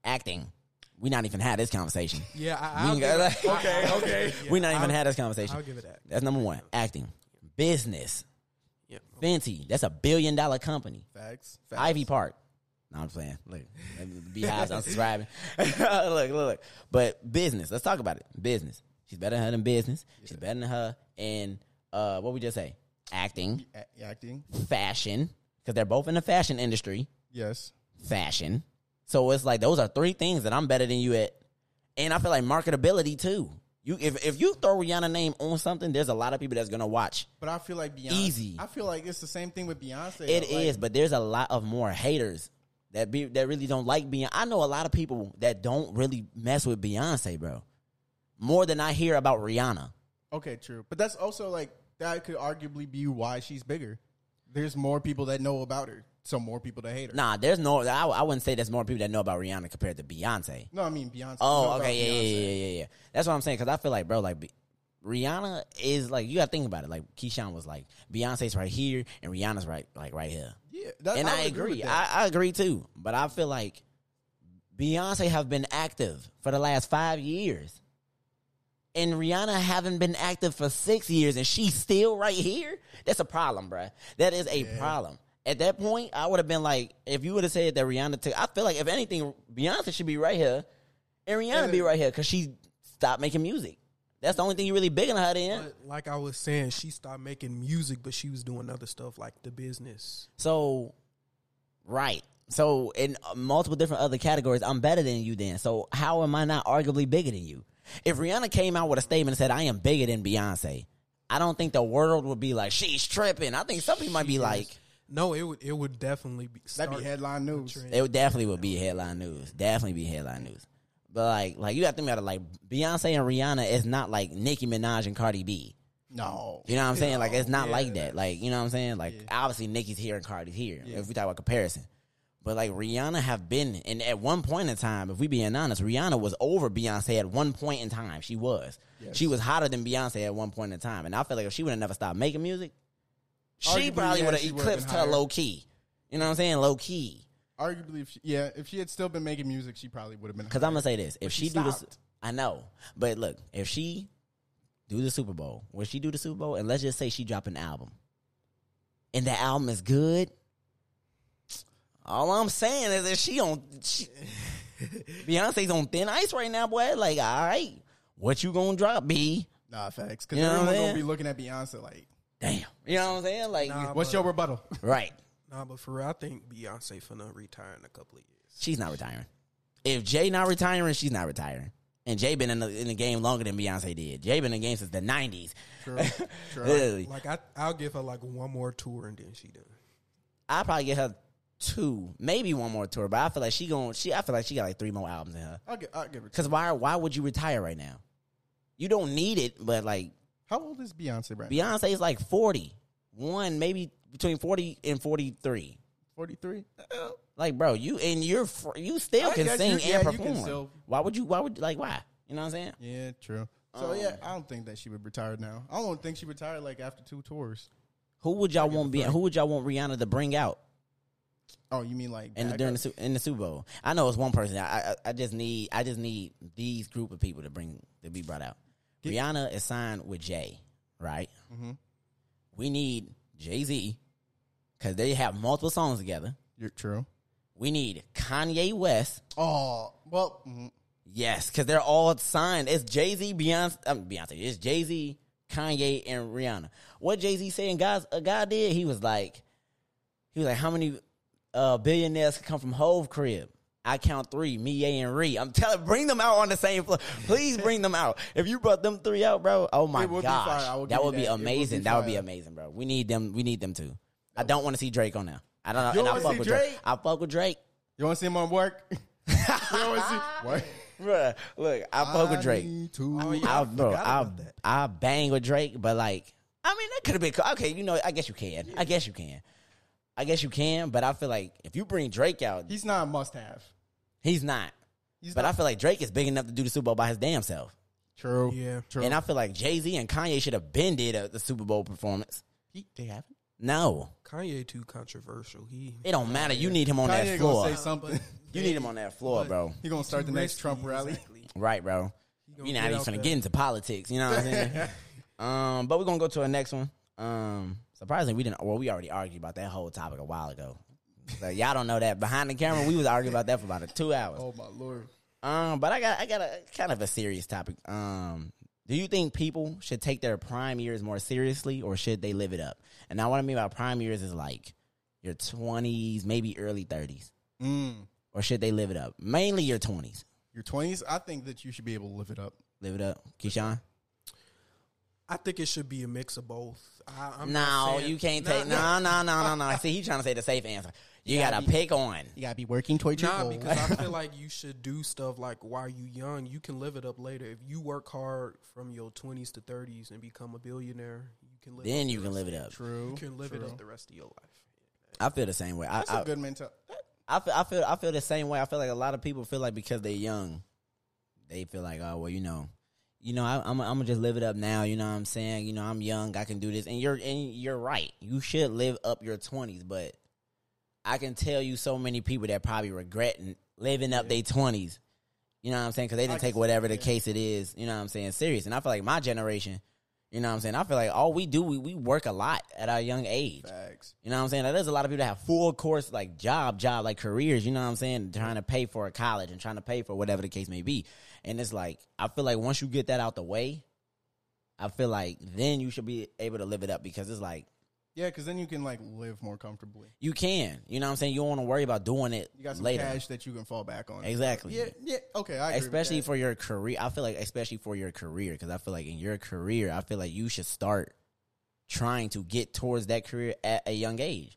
acting. We not even had this conversation. Yeah. I, I'll go, like, okay. Okay. Yeah, we not even I'll, had this conversation. I'll give it that. That's number one. Acting. Business. Yep. Fenty, that's a billion dollar company. Facts. Facts. Ivy Park. No, I'm playing. Look, Beehives unsubscribing. Look, look, look. But business. Let's talk about it. Business. She's better than her than business. Yeah. She's better than her in uh, what we just say, acting, A- acting, fashion, because they're both in the fashion industry. Yes. Fashion. So it's like those are three things that I'm better than you at, and I feel like marketability too. You if if you throw Rihanna's name on something, there's a lot of people that's gonna watch. But I feel like Beyonce. Easy. I feel like it's the same thing with Beyonce. It though. is, like, but there's a lot of more haters that be that really don't like Beyonce. I know a lot of people that don't really mess with Beyonce, bro. More than I hear about Rihanna. Okay, true. But that's also like that could arguably be why she's bigger. There's more people that know about her. So more people that hate her. Nah, there's no. I, I wouldn't say there's more people that know about Rihanna compared to Beyonce. No, I mean Beyonce. Oh, okay, yeah, Beyonce. yeah, yeah, yeah. That's what I'm saying because I feel like, bro, like Be- Rihanna is like you got to think about it. Like Keyshawn was like Beyonce's right here and Rihanna's right, like right here. Yeah, that, and I, I agree. agree I, I agree too, but I feel like Beyonce have been active for the last five years, and Rihanna haven't been active for six years, and she's still right here. That's a problem, bro. That is a yeah. problem. At that point, I would have been like, if you would have said that Rihanna took, I feel like if anything, Beyonce should be right here, and Rihanna and it, be right here because she stopped making music. That's the only thing you really big on her in. Like I was saying, she stopped making music, but she was doing other stuff like the business. So, right. So in multiple different other categories, I'm better than you. Then, so how am I not arguably bigger than you? If Rihanna came out with a statement and said, "I am bigger than Beyonce," I don't think the world would be like, "She's tripping." I think some people might be like. No, it would it would definitely be that'd be headline news. It would definitely would be headline news. Definitely be headline news. But like like you have to think about it. Like Beyonce and Rihanna is not like Nicki Minaj and Cardi B. No, you know what I'm saying. No. Like it's not yeah. like that. Like you know what I'm saying. Like yeah. obviously Nicki's here and Cardi's here. Yeah. If we talk about comparison, but like Rihanna have been and at one point in time, if we being honest, Rihanna was over Beyonce at one point in time. She was. Yes. She was hotter than Beyonce at one point in time, and I feel like if she would have never stopped making music. She arguably, probably yeah, would have eclipsed her low key. You know what I'm saying? Low key. Arguably, if she, yeah, if she had still been making music, she probably would have been. Because I'm gonna say this: if she, she do this, I know. But look, if she do the Super Bowl, when she do the Super Bowl, and let's just say she drop an album, and the album is good. All I'm saying is that she on she, Beyonce's on thin ice right now, boy. Like, all right, what you gonna drop, B? Nah, facts. Because you know everyone's gonna be looking at Beyonce like. damn. You know what I'm saying? Like, nah, what's but, your rebuttal? Right. Nah, but for real, I think Beyonce finna retire in a couple of years. She's not retiring. If Jay not retiring, she's not retiring. And Jay been in the, in the game longer than Beyonce did. Jay been in the game since the nineties. True, true. Literally. Like, I, I'll give her like one more tour and then she done. I'll probably get her two, maybe one more tour, but I feel like she gon' she. I feel like she got like three more albums in her. I'll give, I'll give her two. Because why? Why would you retire right now? You don't need it, but like, how old is Beyonce right now? Beyonce is like forty one, maybe between forty and forty three. Forty three. Like, bro, you and you're you still can sing you, yeah, and perform. Still, why would you? Why would like why? You know what I'm saying? Yeah, true. So um, yeah, I don't think that she would retire now. I don't think she retired like after two tours. Who would y'all want? Be, who would y'all want Rihanna to bring out? Oh, you mean like in the, during the in the Super Bowl? I know it's one person. I, I I just need I just need these group of people to bring to be brought out. Get, Rihanna is signed with Jay, right? Mm-hmm. We need Jay-Z because they have multiple songs together. You're true. We need Kanye West. Oh well, mm-hmm. Yes, because they're all signed. It's Jay-Z, Beyonce, um, Beyonce. It's Jay-Z, Kanye, and Rihanna. What Jay-Z saying? Guys, a guy did. He was like, he was like, how many uh, billionaires come from Hove crib? I count three: me, Ye, and Ree. I'm telling, bring them out on the same floor. Please bring them out. If you brought them three out, bro, oh my gosh, that would be amazing. That would be amazing, bro. We need them. We need them too. I don't want to see Drake on there. I don't know. You and I fuck see with Drake? Drake. I fuck with Drake. You want to see him on work? You want to see what? Bruh, look, I fuck I with Drake. Too. I, I, bro, I, I bang with Drake, but like, I mean, that could have been cool. Okay, you know, I guess you can. Yeah. I guess you can. I guess you can, but I feel like if you bring Drake out, he's not a must-have. He's not. He's but not. I feel like Drake is big enough to do the Super Bowl by his damn self. True. Yeah. True. And I feel like Jay-Z and Kanye should have been there at the Super Bowl performance. He, they haven't. No, Kanye too controversial. He it don't matter. You need him on Kanye that floor. Say something. You need him on that floor, bro. He gonna start the next Trump rally, exactly. Right, bro? You know how he's gonna get into politics. You know what I'm saying? um, but we're gonna go to our next one. Um, surprisingly, we didn't. Well, we already argued about that whole topic a while ago. So y'all don't know that behind the camera, we was arguing about that for about a two hours. Oh my lord. Um, but I got I got a kind of a serious topic. Um. Do you think people should take their prime years more seriously, or should they live it up? And now what I mean by prime years is like your twenties, maybe early thirties. Mm. Or should they live it up? Mainly your twenties. Your twenties? I think that you should be able to live it up. Live it up. Keyshawn? I think it should be a mix of both. I, I'm no, saying, you can't nah, take... No, no, no, no, no. See, he's trying to say the safe answer. You, you got to pick one. You got to be working towards your goals. Nah, because I feel like you should do stuff like while you young. You can live it up later. If you work hard from your twenties to thirties and become a billionaire, you can live then it up. Then you can live it up. True. You can live true. It up the rest of your life. Yeah, I feel the same way. That's I, a I, good mental... I feel, I, feel, I feel the same way. I feel like a lot of people feel like because they're young, they feel like, oh, well, you know... You know, I, I'm I'm gonna just live it up now. You know what I'm saying? You know, I'm young. I can do this, and you're and you're right. You should live up your twenties, but I can tell you so many people that probably regretting living up yeah. their twenties. You know what I'm saying? Because they didn't take whatever the case it is. You know what I'm saying? Serious. And I feel like my generation. You know what I'm saying? I feel like all we do we we work a lot at our young age. Facts. You know what I'm saying? Like, there's a lot of people that have full course like job, job like careers. You know what I'm saying? Trying to pay for a college and trying to pay for whatever the case may be. And it's like I feel like once you get that out the way, I feel like then you should be able to live it up because it's like yeah, because then you can like live more comfortably. You can, you know what I'm saying. You don't want to worry about doing it. You got some later. Cash that you can fall back on. Exactly. Yeah, yeah. Okay, I agree especially with that. For your career. I feel like especially for your career because I feel like in your career, I feel like you should start trying to get towards that career at a young age.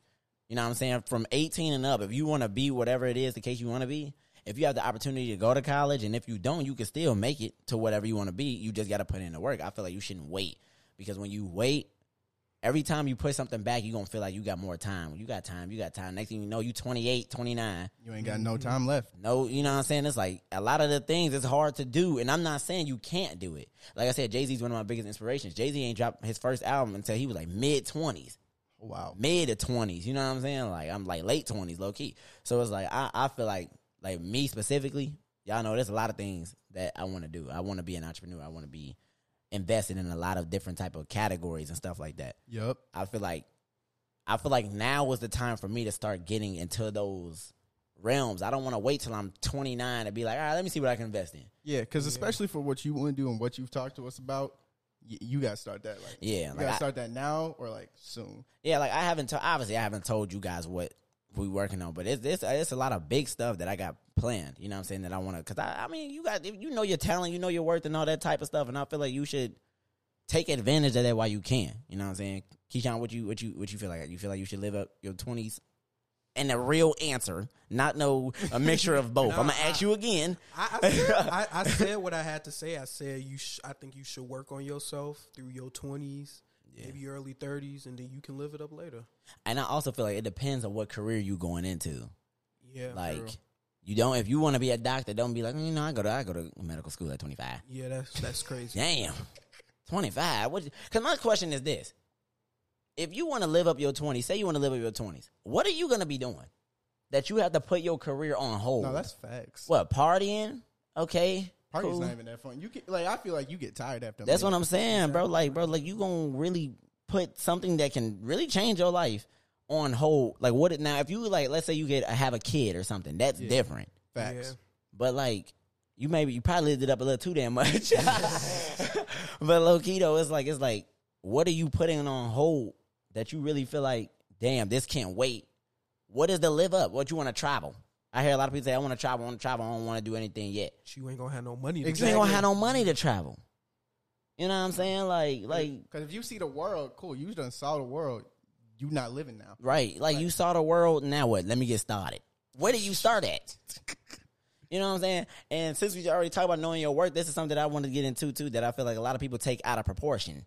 You know what I'm saying? From eighteen and up, if you want to be whatever it is, the case you want to be. If you have the opportunity to go to college, and if you don't, you can still make it to whatever you want to be. You just got to put in the work. I feel like you shouldn't wait because when you wait. Every time you put something back, you're going to feel like you got more time. You got time. You got time. Next thing you know, you twenty-eight, twenty-nine. You ain't got no time left. No, you know what I'm saying? It's like a lot of the things it's hard to do. And I'm not saying you can't do it. Like I said, Jay-Z's one of my biggest inspirations. Jay-Z ain't dropped his first album until he was like mid-twenties. Wow. Mid-twenties. You know what I'm saying? Like I'm like late twenties, low-key. So it's like I, I feel like like me specifically, y'all know there's a lot of things that I want to do. I want to be an entrepreneur. I want to be... invested in a lot of different type of categories and stuff like that. Yep. I feel like I feel like now was the time for me to start getting into those realms. I don't want to wait till I'm twenty-nine and be like, all right, let me see what I can invest in. Yeah, because yeah. especially for what you want to do and what you've talked to us about, y- you gotta start that. Like, yeah, you like gotta I, start that now or like soon. Yeah, like I haven't. To- obviously, I haven't told you guys what we working on, but it's it's it's a lot of big stuff that I got planned. You know what I'm saying? That I want to, because I, I mean, you got you know your talent, you know your worth, and all that type of stuff. And I feel like you should take advantage of that while you can. You know what I'm saying? Keyshawn, what you what you what you feel like? You feel like you should live up your twenties? And a real answer, not no a mixture of both. No, I'm gonna I, ask you again. I, I, said, I, I said what I had to say. I said you. Sh- I think you should work on yourself through your twenties, yeah. maybe early thirties, and then you can live it up later. And I also feel like it depends on what career you going into. Yeah, like girl. You don't. If you want to be a doctor, don't be like you know. I go to I go to medical school at twenty-five. Yeah, that's that's crazy. Damn, twenty-five. What? Because my question is this. If you want to live up your twenties, say you want to live up your twenties, what are you going to be doing that you have to put your career on hold? No, that's facts. What, partying? Okay. Partying's cool. Not even that fun. You get, like, I feel like you get tired after That's minute. What I'm saying, exactly. bro. Like, bro, like, you going to really put something that can really change your life on hold. Like, what? It, now, if you, like, let's say you get have a kid or something, that's yeah. different. Facts. Yeah. But, like, you maybe, you probably lived it up a little too damn much. But, low-key, though, it's like, it's like, what are you putting on hold? That you really feel like, damn, this can't wait. What is the live up? What you want to travel? I hear a lot of people say, I want to travel, I want to travel, I don't want to do anything yet. You ain't going to have no money to exactly. travel. You ain't going to have no money to travel. You know what I'm saying? Like, like. Because if you see the world, cool, you done saw the world, you not living now. Right. Like, like you saw the world, now what? Let me get started. Where do you start at? You know what I'm saying? And since we already talked about knowing your worth, this is something that I wanted to get into too, that I feel like a lot of people take out of proportion.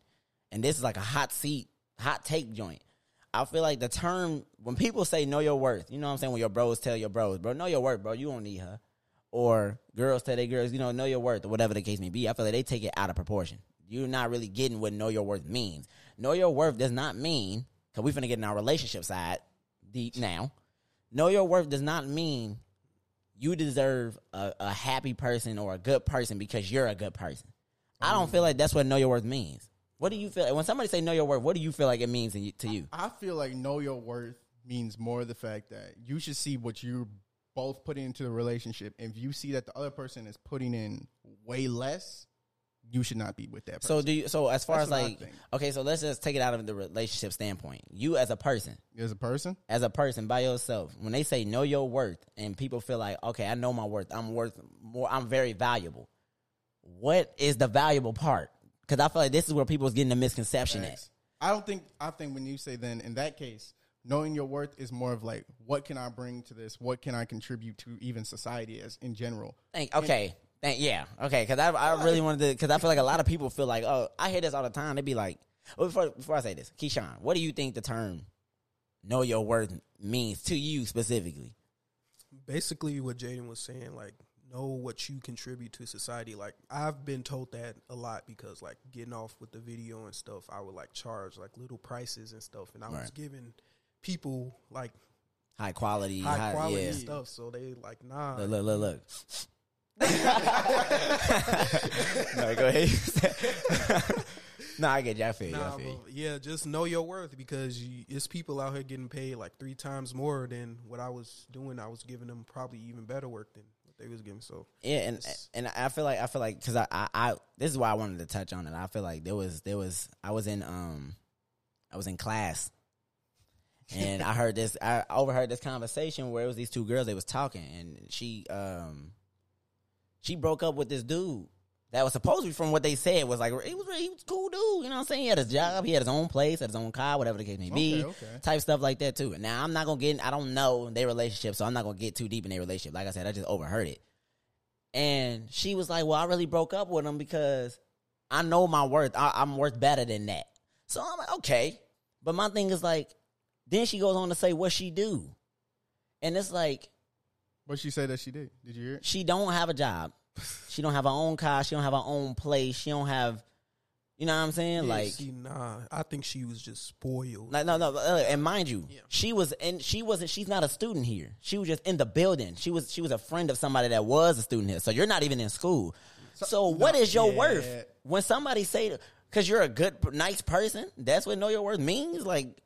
And this is like a hot seat. Hot take joint. I feel like the term, when people say know your worth, you know what I'm saying? When your bros tell your bros, bro, know your worth, bro, you don't need her. Or girls tell their girls, you know, know your worth, or whatever the case may be. I feel like they take it out of proportion. You're not really getting what know your worth means. Know your worth does not mean, because we finna get in our relationship side deep now. Know your worth does not mean you deserve a, a happy person or a good person because you're a good person. Mm. I don't feel like that's what know your worth means. What do you feel? When somebody say know your worth, what do you feel like it means to you? I feel like know your worth means more the fact that you should see what you're both putting into the relationship. If you see that the other person is putting in way less, you should not be with that person. So do you, so as far That's as like, okay, so let's just take it out of the relationship standpoint. You as a person. As a person? As a person by yourself. When they say know your worth and people feel like, okay, I know my worth. I'm worth more. I'm very valuable. What is the valuable part? Because I feel like this is where people is getting a misconception Thanks. At. I don't think, I think when you say then, in that case, knowing your worth is more of like, what can I bring to this? What can I contribute to even society as in general? Thank, okay. And, Thank, yeah. Okay. Because I, I really wanted to, because I feel like a lot of people feel like, oh, I hear this all the time. They be like, well, before, before I say this, Keyshawn, what do you think the term know your worth means to you specifically? Basically what Jaden was saying, like, know what you contribute to society. Like, I've been told that a lot because, like, getting off with the video and stuff, I would, like, charge, like, little prices and stuff. And I right. was giving people, like, high quality, high, high quality yeah. stuff. So they, like, nah. Look, look, look, look. No, go ahead. No, I get you. I feel you. Nah, I feel you. Yeah, just know your worth because you, it's people out here getting paid, like, three times more than what I was doing. I was giving them probably even better work than. They was giving so yeah, and and I feel like I feel like because I, I, I this is why I wanted to touch on it. I feel like there was there was I was in um I was in class and I heard this I overheard this conversation where it was these two girls they was talking and she um she broke up with this dude that was supposed to be from what they said was like he was he was a cool dude you know what I'm saying he had his job he had his own place had his own car whatever the case may be okay, okay. type stuff like that too. Now I'm not gonna get in, I don't know their relationship so I'm not gonna get too deep in their relationship. Like I said, I just overheard it, and she was like, "Well, I really broke up with him because I know my worth. I, I'm worth better than that." So I'm like, okay, but my thing is like, then she goes on to say what she do, and it's like, what she say that she did? Did you hear it? She don't have a job. She don't have her own car. She don't have her own place. She don't have, you know what I'm saying? Yeah, like, see, nah, I think she was just spoiled. Like, no, no, uh, and mind you, yeah. she was, and she wasn't. She's not a student here. She was just in the building. She was, she was a friend of somebody that was a student here. So you're not even in school. So, so what no, is your yeah. worth when somebody say because you're a good, nice person? That's what know your worth means. Like,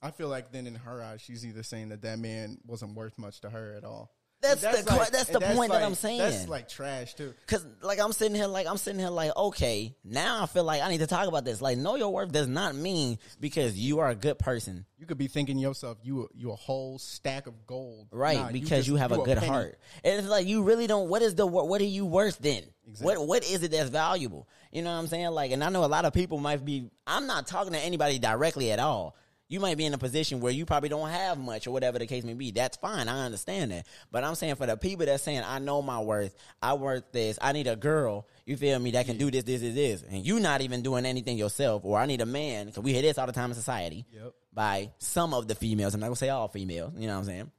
I feel like then in her eyes, she's either saying that that man wasn't worth much to her at all. That's, that's the like, that's the that's point like, that I'm saying. That's like trash too. Cause like I'm sitting here like I'm sitting here like okay, now I feel like I need to talk about this. Like, know your worth does not mean because you are a good person. You could be thinking to yourself you you a whole stack of gold, right? Nah, because you, just, you have a good a heart. And it's like you really don't. What is the what are you worth then? Exactly. What what is it that's valuable? You know what I'm saying? Like, and I know a lot of people might be. I'm not talking to anybody directly at all. You might be in a position where you probably don't have much or whatever the case may be. That's fine. I understand that. But I'm saying for the people that's saying, I know my worth. I worth this. I need a girl, you feel me, that can do this, this, this, this. And you not even doing anything yourself. Or I need a man, because we hear this all the time in society, yep, by some of the females. I'm not going to say all females. You know what I'm saying?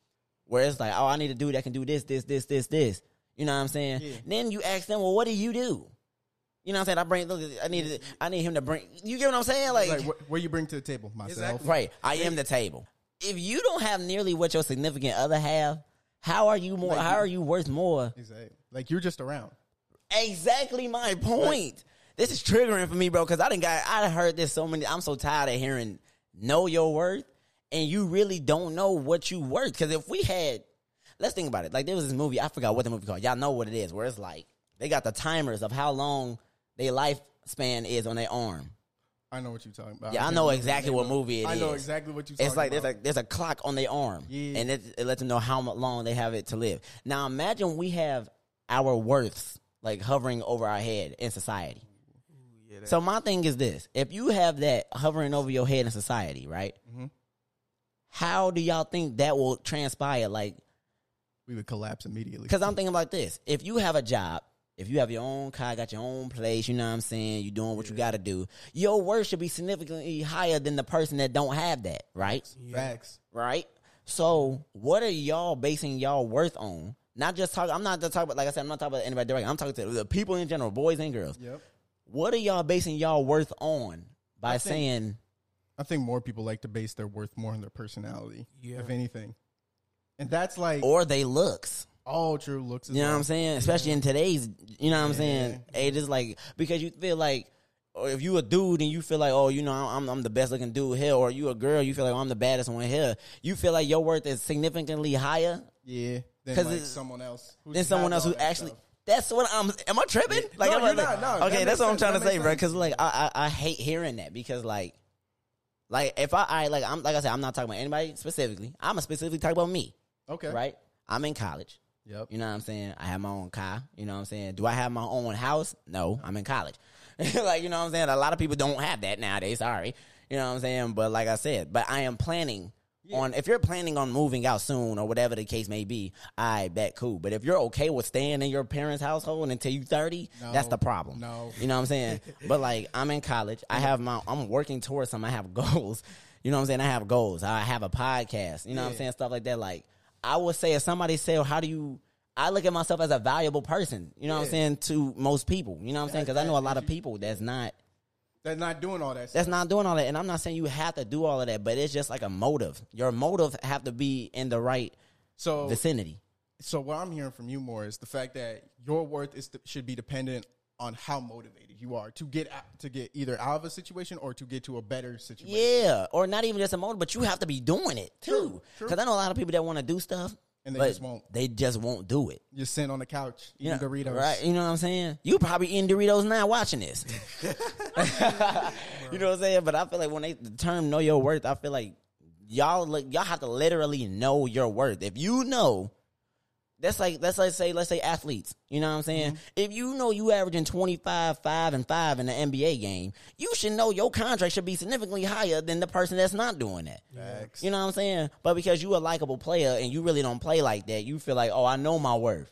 Where it's like, oh, I need a dude that can do this, this, this, this, this. You know what I'm saying? Yeah. Then you ask them, well, what do you do? You know what I'm saying? I bring. Look, I need. I need him to bring. You get what I'm saying? Like, like what, what you bring to the table, myself. Exactly. Right. I am the table. If you don't have nearly what your significant other have, how are you more? Like, how are you worth more? Exactly. Like you're just around. Exactly my point. Like, this is triggering for me, bro. Because I didn't got. I heard this so many. I'm so tired of hearing know your worth, and you really don't know what you worth. Because if we had, let's think about it. Like there was this movie. I forgot what the movie called. Y'all know what it is. Where it's like they got the timers of how long their lifespan is on their arm. I know what you're talking about. Yeah, I know exactly what movie it is. I know exactly what you're talking about. It's like there's a, there's a clock on their arm. Yeah. And it, it lets them know how long they have it to live. Now, imagine we have our worths, like, hovering over our head in society. Ooh, yeah, so my thing is this. If you have that hovering over your head in society, right, mm-hmm, how do y'all think that will transpire? Like, we would collapse immediately. Because I'm thinking like this. If you have a job, if you have your own car, got your own place, you know what I'm saying, you doing what yeah. you got to do, your worth should be significantly higher than the person that don't have that, right? Yeah. Facts. Right? So what are y'all basing y'all worth on? Not just talking, I'm not just talking about, like I said, I'm not talking about anybody directly. I'm talking to the people in general, boys and girls. Yep. What are y'all basing y'all worth on by I think, saying? I think more people like to base their worth more on their personality, yeah. if anything. And that's like. Or they looks. All true looks. You know well. what I'm saying? Especially yeah. in today's, you know what I'm yeah. saying? It is like, because you feel like, or if you a dude and you feel like, oh, you know, I'm, I'm the best looking dude here, or you a girl, you feel like, oh, I'm the baddest one here. You feel like your worth is significantly higher. Yeah. Than like someone else. Than someone else who that actually, stuff. that's what I'm, am I tripping? Yeah. Like, no, I'm you're like, not, no, okay, that that's what sense. I'm trying that to say, sense. bro. Because like, I, I, I hate hearing that because like, like if I, I, like, I'm, like I said, I'm not talking about anybody specifically. I'm specifically talking about me. Okay. Right? I'm in college. Yep. You know what I'm saying? I have my own car. You know what I'm saying? Do I have my own house? No, I'm in college. Like, you know what I'm saying? A lot of people don't have that nowadays. Sorry. You know what I'm saying? But like I said, but I am planning yeah. on, if you're planning on moving out soon or whatever the case may be, I bet cool. But if you're okay with staying in your parents' household until you're thirty, no, that's the problem. No. You know what I'm saying? But like, I'm in college. I have my, I'm working towards some. I have goals. You know what I'm saying? I have goals. I have a podcast. You know yeah. what I'm saying? Stuff like that. Like, I would say if somebody said, well, how do you, I look at myself as a valuable person, you know yeah. what I'm saying, to most people. You know what I'm saying? Because I know a lot of people that's not. That's not doing all that stuff. That's not doing all that. And I'm not saying you have to do all of that, but it's just like a motive. Your motive have to be in the right so, vicinity. So what I'm hearing from you more is the fact that your worth is to, should be dependent on how motivated you are to get out, to get either out of a situation or to get to a better situation. Yeah, or not even just a motive, but you have to be doing it too. Because I know a lot of people that want to do stuff, and they just won't. They just won't do it. You're sitting on the couch eating you know, Doritos, right? You know what I'm saying? You probably eating Doritos now, watching this. You know what I'm saying? But I feel like when they the term "know your worth," I feel like y'all like, y'all have to literally know your worth. If you know. That's like that's like say let's say athletes. You know what I'm saying? Mm-hmm. If you know you averaging twenty-five, five, and five in the N B A game, you should know your contract should be significantly higher than the person that's not doing that. Facts. You know what I'm saying? But because you a likable player and you really don't play like that, you feel like, oh, I know my worth.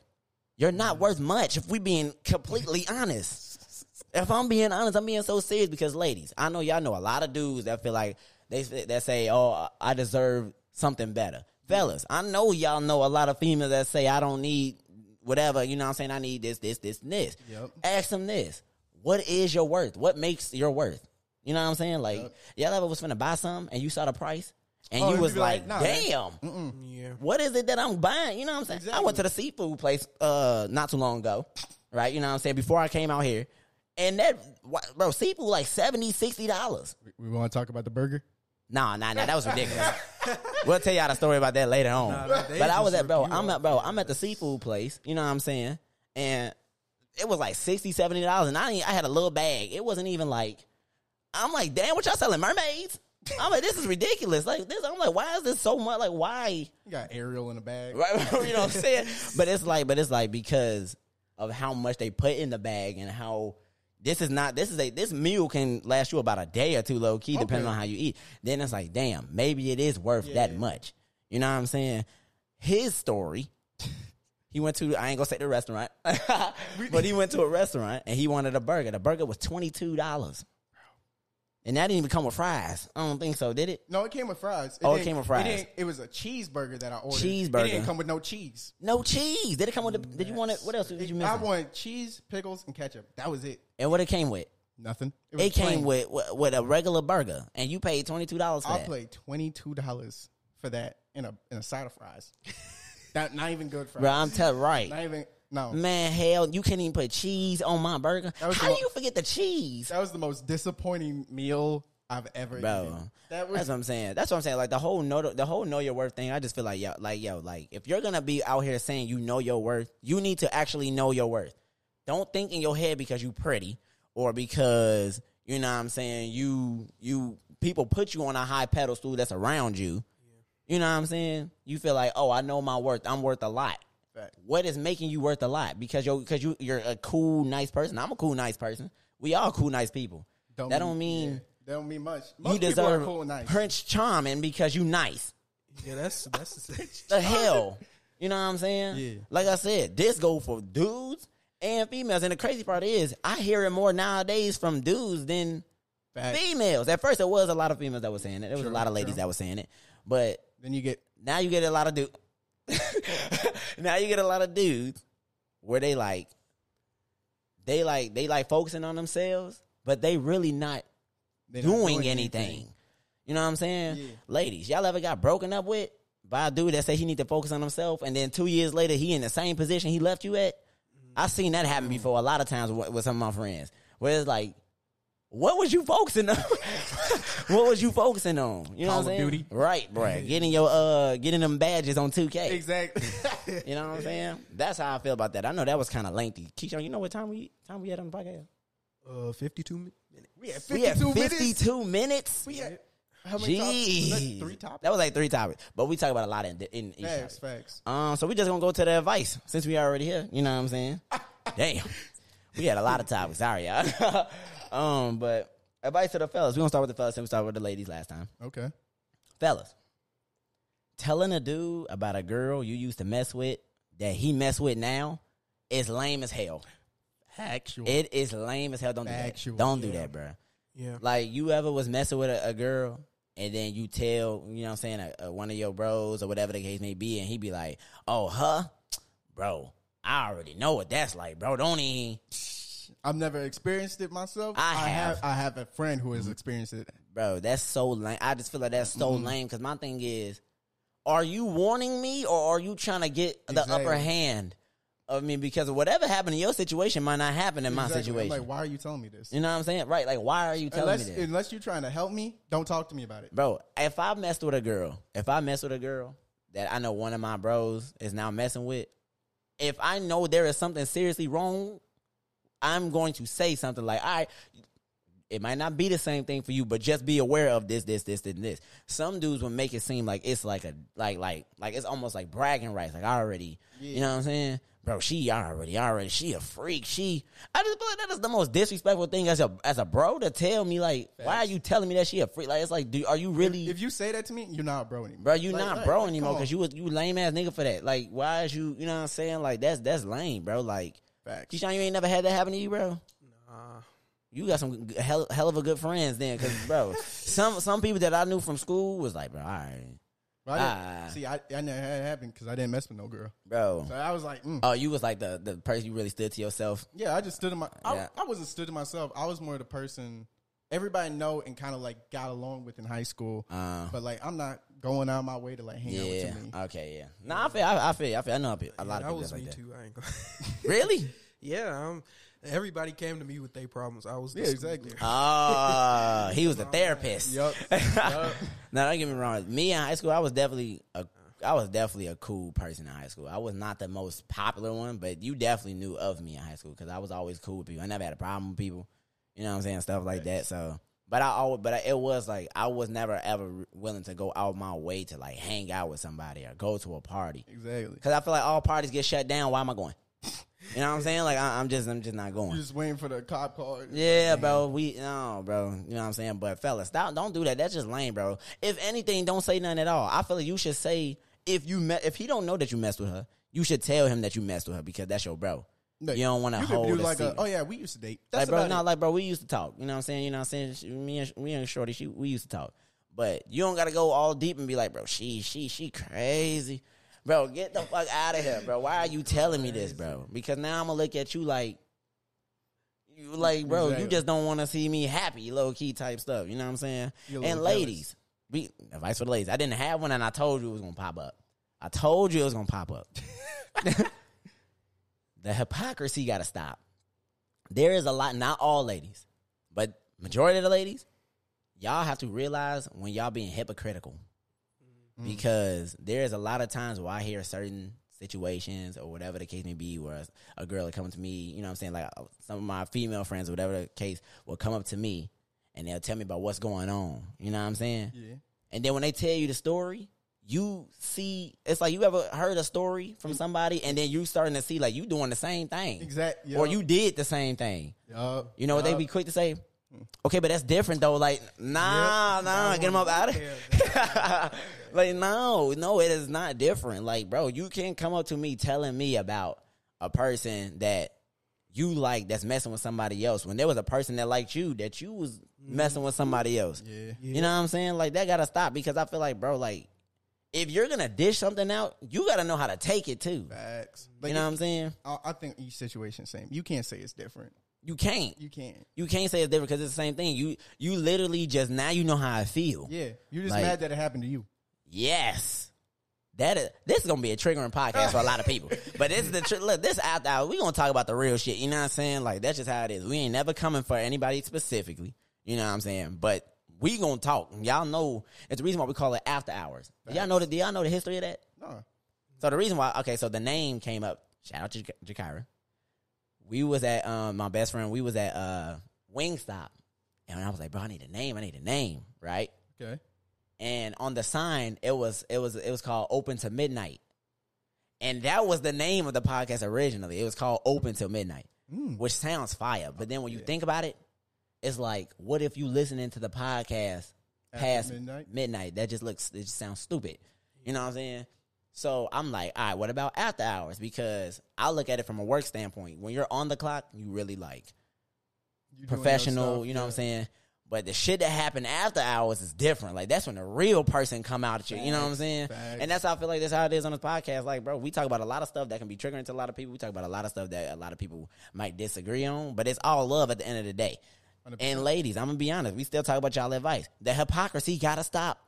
You're not mm-hmm. worth much if we being completely honest. If I'm being honest, I'm being so serious because ladies, I know y'all know a lot of dudes that feel like they that say, oh, I deserve something better. Fellas, I know y'all know a lot of females that say, I don't need whatever, you know what I'm saying? I need this, this, this, and this. Yep. Ask them this. What is your worth? What makes your worth? You know what I'm saying? Like, yep. y'all ever was finna buy something and you saw the price and oh, you was like, like nah, damn, yeah. what is it that I'm buying? You know what I'm saying? Exactly. I went to the seafood place uh, not too long ago, right? You know what I'm saying? Before I came out here. And that, bro, seafood like seventy dollars, sixty dollars. We, we want to talk about the burger? No, no, no. That was ridiculous. We'll tell y'all the story about that later on. Nah, but I was at bro, I'm at bro, I'm at the seafood place. You know what I'm saying? And it was like sixty dollars, seventy dollars, and I I had a little bag. It wasn't even like, I'm like, damn, what y'all selling, mermaids? I'm like, this is ridiculous. Like this, I'm like, why is this so much? Like, why? You got Ariel in a bag, right? You know what I'm saying? But it's like, but it's like because of how much they put in the bag and how. This is not, this is a, this meal can last you about a day or two low key, okay, depending on how you eat. Then it's like, damn, maybe it is worth yeah, that yeah. much. You know what I'm saying? His story, he went to, I ain't gonna say the restaurant, but he went to a restaurant and he wanted a burger. The burger was twenty-two dollars. And that didn't even come with fries. I don't think so, did it? No, it came with fries. It oh, it came with fries. It, didn't, it was a cheeseburger that I ordered. Cheeseburger. It didn't come with no cheese. No cheese. Did it come with? The, did yes. you want it? What else did you miss? I wanted cheese, pickles, and ketchup. That was it. And what it came with? Nothing. It, was it came with with a regular burger, and you paid twenty two dollars. for I that. paid twenty two dollars for that in a in a side of fries. Not not even good fries. Bro, I'm telling right. Not even. No. Man, hell, you can't even put cheese on my burger. How do you forget the cheese? That was the most disappointing meal I've ever Bro, eaten. That was that's what I'm saying. That's what I'm saying. Like the whole know the whole know your worth thing, I just feel like yo, like yo, like if you're gonna be out here saying you know your worth, you need to actually know your worth. Don't think in your head because you pretty or because, you know what I'm saying, you you people put you on a high pedestal that's around you. Yeah. You know what I'm saying? You feel like, oh, I know my worth, I'm worth a lot. What is making you worth a lot? Because you're, because you, you're a cool, nice person. I'm a cool, nice person. We all cool, nice people. Don't that mean, don't mean... Yeah, that don't mean much. Most you deserve cool and nice. Prince Charming because you nice. Yeah, that's... that's the hell. You know what I'm saying? Yeah. Like I said, this go for dudes and females. And the crazy part is, I hear it more nowadays from dudes than Fact. females. At first, it was a lot of females that were saying it. There was true, a lot of ladies true. that were saying it. But... Then you get... Now you get a lot of dudes... Now you get a lot of dudes where they like, they like, they like focusing on themselves, but they really not, doing, not doing anything. anything. You know what I'm saying? Yeah. Ladies, y'all ever got broken up with by a dude that said he need to focus on himself, and then two years later he in the same position he left you at? Mm-hmm. I seen that happen before a lot of times with, with some of my friends, where it's like, what was you focusing on? What was you focusing on? You know Call what I'm saying? Duty. Right, bro. Getting your uh getting them badges on two K. Exactly. You know what I'm saying? That's how I feel about that. I know that was kind of lengthy. Keyshawn, you know what time we time we had on the podcast? Uh fifty-two minutes. We had fifty-two minutes. We had how many Jeez. topics? Like three topics. That was like three topics. But we talk about a lot in in each Facts, topic. facts. Um so we just going to go to the advice since we already here, you know what I'm saying? Damn. We had a lot of topics. Sorry, y'all. Um, but advice to the fellas. We gonna start with the fellas and we started with the ladies last time. Okay. Fellas, telling a dude about a girl you used to mess with that he mess with now is lame as hell. Actual. It is lame as hell. Don't Actual. do that. Don't yeah. do that, bro. Yeah. Like, you ever was messing with a, a girl and then you tell, you know what I'm saying, a, a, one of your bros or whatever the case may be, and he be like, oh, huh? Bro, I already know what that's like, bro. Don't even... I've never experienced it myself. I, I have. have. I have a friend who has experienced it. Bro, that's so lame. I just feel like that's so mm. lame because my thing is, are you warning me or are you trying to get the exactly. upper hand of me? Because whatever happened in your situation might not happen in exactly. my situation. I'm like, why are you telling me this? You know what I'm saying? Right. Like, why are you telling unless, me this? Unless you're trying to help me, don't talk to me about it. Bro, if I messed with a girl, if I messed with a girl that I know one of my bros is now messing with, if I know there is something seriously wrong, I'm going to say something like, all right, it might not be the same thing for you, but just be aware of this, this, this, and this. Some dudes will make it seem like it's like a, like, like, like it's almost like bragging rights. Like, I already, yeah. you know what I'm saying? Bro, she already, already, she a freak. She, I just feel like that is the most disrespectful thing as a, as a bro to tell me, like, Facts. why are you telling me that she a freak? Like, it's like, do, are you really? If, if you say that to me, you're not a bro anymore. Bro, you're like, not a bro like, anymore because you was, you lame ass nigga for that. Like, why is you, you know what I'm saying? Like, that's, that's lame, bro. Like. Keyshawn, you ain't never had that happen to you, bro? Nah. You got some hell, hell of a good friends then, because, bro, some some people that I knew from school was like, bro, all right. Bro, I uh, see, I, I never had it happen because I didn't mess with no girl. Bro. So I was like, mm. Oh, you was like the, the person you really stood to yourself? Yeah, I just stood to my, I, yeah. I wasn't stood to myself. I was more the person everybody know and kind of, like, got along with in high school. Uh, but, like, I'm not going out of my way to, like, hang yeah, out with you. Yeah, okay, yeah. Nah, I feel, I, I feel, I feel, I know a, bit, a yeah, lot of people that was like me that. too, I ain't going Really? Yeah, um, Everybody came to me with their problems. I was the yeah, exactly. Ah, oh, he was a therapist. Yep. yep. Now, don't get me wrong. Me in high school, I was definitely a, I was definitely a cool person in high school. I was not the most popular one, but you definitely knew of me in high school because I was always cool with people. I never had a problem with people. You know what I'm saying? Stuff like that. So, but I always, but I, it was like I was never ever willing to go out my way to like hang out with somebody or go to a party. Exactly. Because I feel like all parties get shut down. Why am I going? You know what I'm saying? Like I, I'm just, I'm just not going. You're just waiting for the cop call. Yeah, like, bro. We no, bro. You know what I'm saying? But fellas, stop! Don't do that. That's just lame, bro. If anything, don't say nothing at all. I feel like you should say if you met, if he don't know that you messed with her, you should tell him that you messed with her because that's your bro. No, you don't want to hold do like a, oh yeah, we used to date. That's like bro, no, it. like bro, we used to talk. You know what I'm saying? You know what I'm saying? She, me and me and Shorty, she, we used to talk. But you don't got to go all deep and be like, bro, she, she, she crazy. Bro, get the fuck out of here, bro. Why are you telling me this, bro? Because now I'm going to look at you like, you like, bro, exactly. you just don't want to see me happy, low-key type stuff. You know what I'm saying? And ladies, be, advice for the ladies. I didn't have one, and I told you it was going to pop up. I told you it was going to pop up. The hypocrisy got to stop. There is a lot, not all ladies, but majority of the ladies, y'all have to realize when y'all being hypocritical. Because there's a lot of times where I hear certain situations or whatever the case may be where a girl will come to me, you know what I'm saying, like some of my female friends or whatever the case will come up to me and they'll tell me about what's going on. You know what I'm saying? Yeah. And then when they tell you the story, you see, it's like you ever heard a story from somebody and then you starting to see like you doing the same thing. Exactly. Yep. Or you did the same thing. Yep. You know what yep. they be quick to say? Okay, but that's different though. Like, nah, yep. nah, get them up out of here. Like, no, no, it is not different. Like, bro, you can't come up to me telling me about a person that you like that's messing with somebody else when there was a person that liked you that you was messing with somebody else. Yeah. Yeah. You know what I'm saying? Like, that gotta stop because I feel like, bro, like, if you're gonna dish something out, you gotta know how to take it too. Facts. Like, you know it, what I'm saying? I think each situation's same. You can't say it's different. You can't. You can't. You can't say it's different because it's the same thing. You you literally just now you know how I feel. Yeah. You're just like, mad that it happened to you. Yes. That is, this is going to be a triggering podcast for a lot of people. But this is the tr- look, this after hour, we're going to talk about the real shit. You know what I'm saying? Like, that's just how it is. We ain't never coming for anybody specifically. You know what I'm saying? But we going to talk. Y'all know, it's the reason why we call it after hours. Do y'all know the, do y'all know the history of that? No. So the reason why, okay, so the name came up. Shout out to Jak- Jakira. We was at, um, my best friend, we was at uh, Wingstop. And I was like, bro, I need a name. I need a name, right? Okay. And on the sign, it was it was, it was called Open to Midnight. And that was the name of the podcast originally. It was called Open to Midnight, mm. which sounds fire. But then when you yeah. think about it, it's like, what if you listening to the podcast After past midnight? midnight? That just looks, it just sounds stupid. You know what I'm saying? So I'm like, all right, what about after hours? Because I look at it from a work standpoint. When you're on the clock, you really like you're professional, you know yeah. what I'm saying? But the shit that happened after hours is different. Like, that's when the real person come out at you. Facts, you know what I'm saying? Facts. And that's how I feel like that's how it is on this podcast. Like, bro, we talk about a lot of stuff that can be triggering to a lot of people. We talk about a lot of stuff that a lot of people might disagree on. But it's all love at the end of the day. one hundred percent. And ladies, I'm going to be honest. We still talk about y'all advice. The hypocrisy got to stop.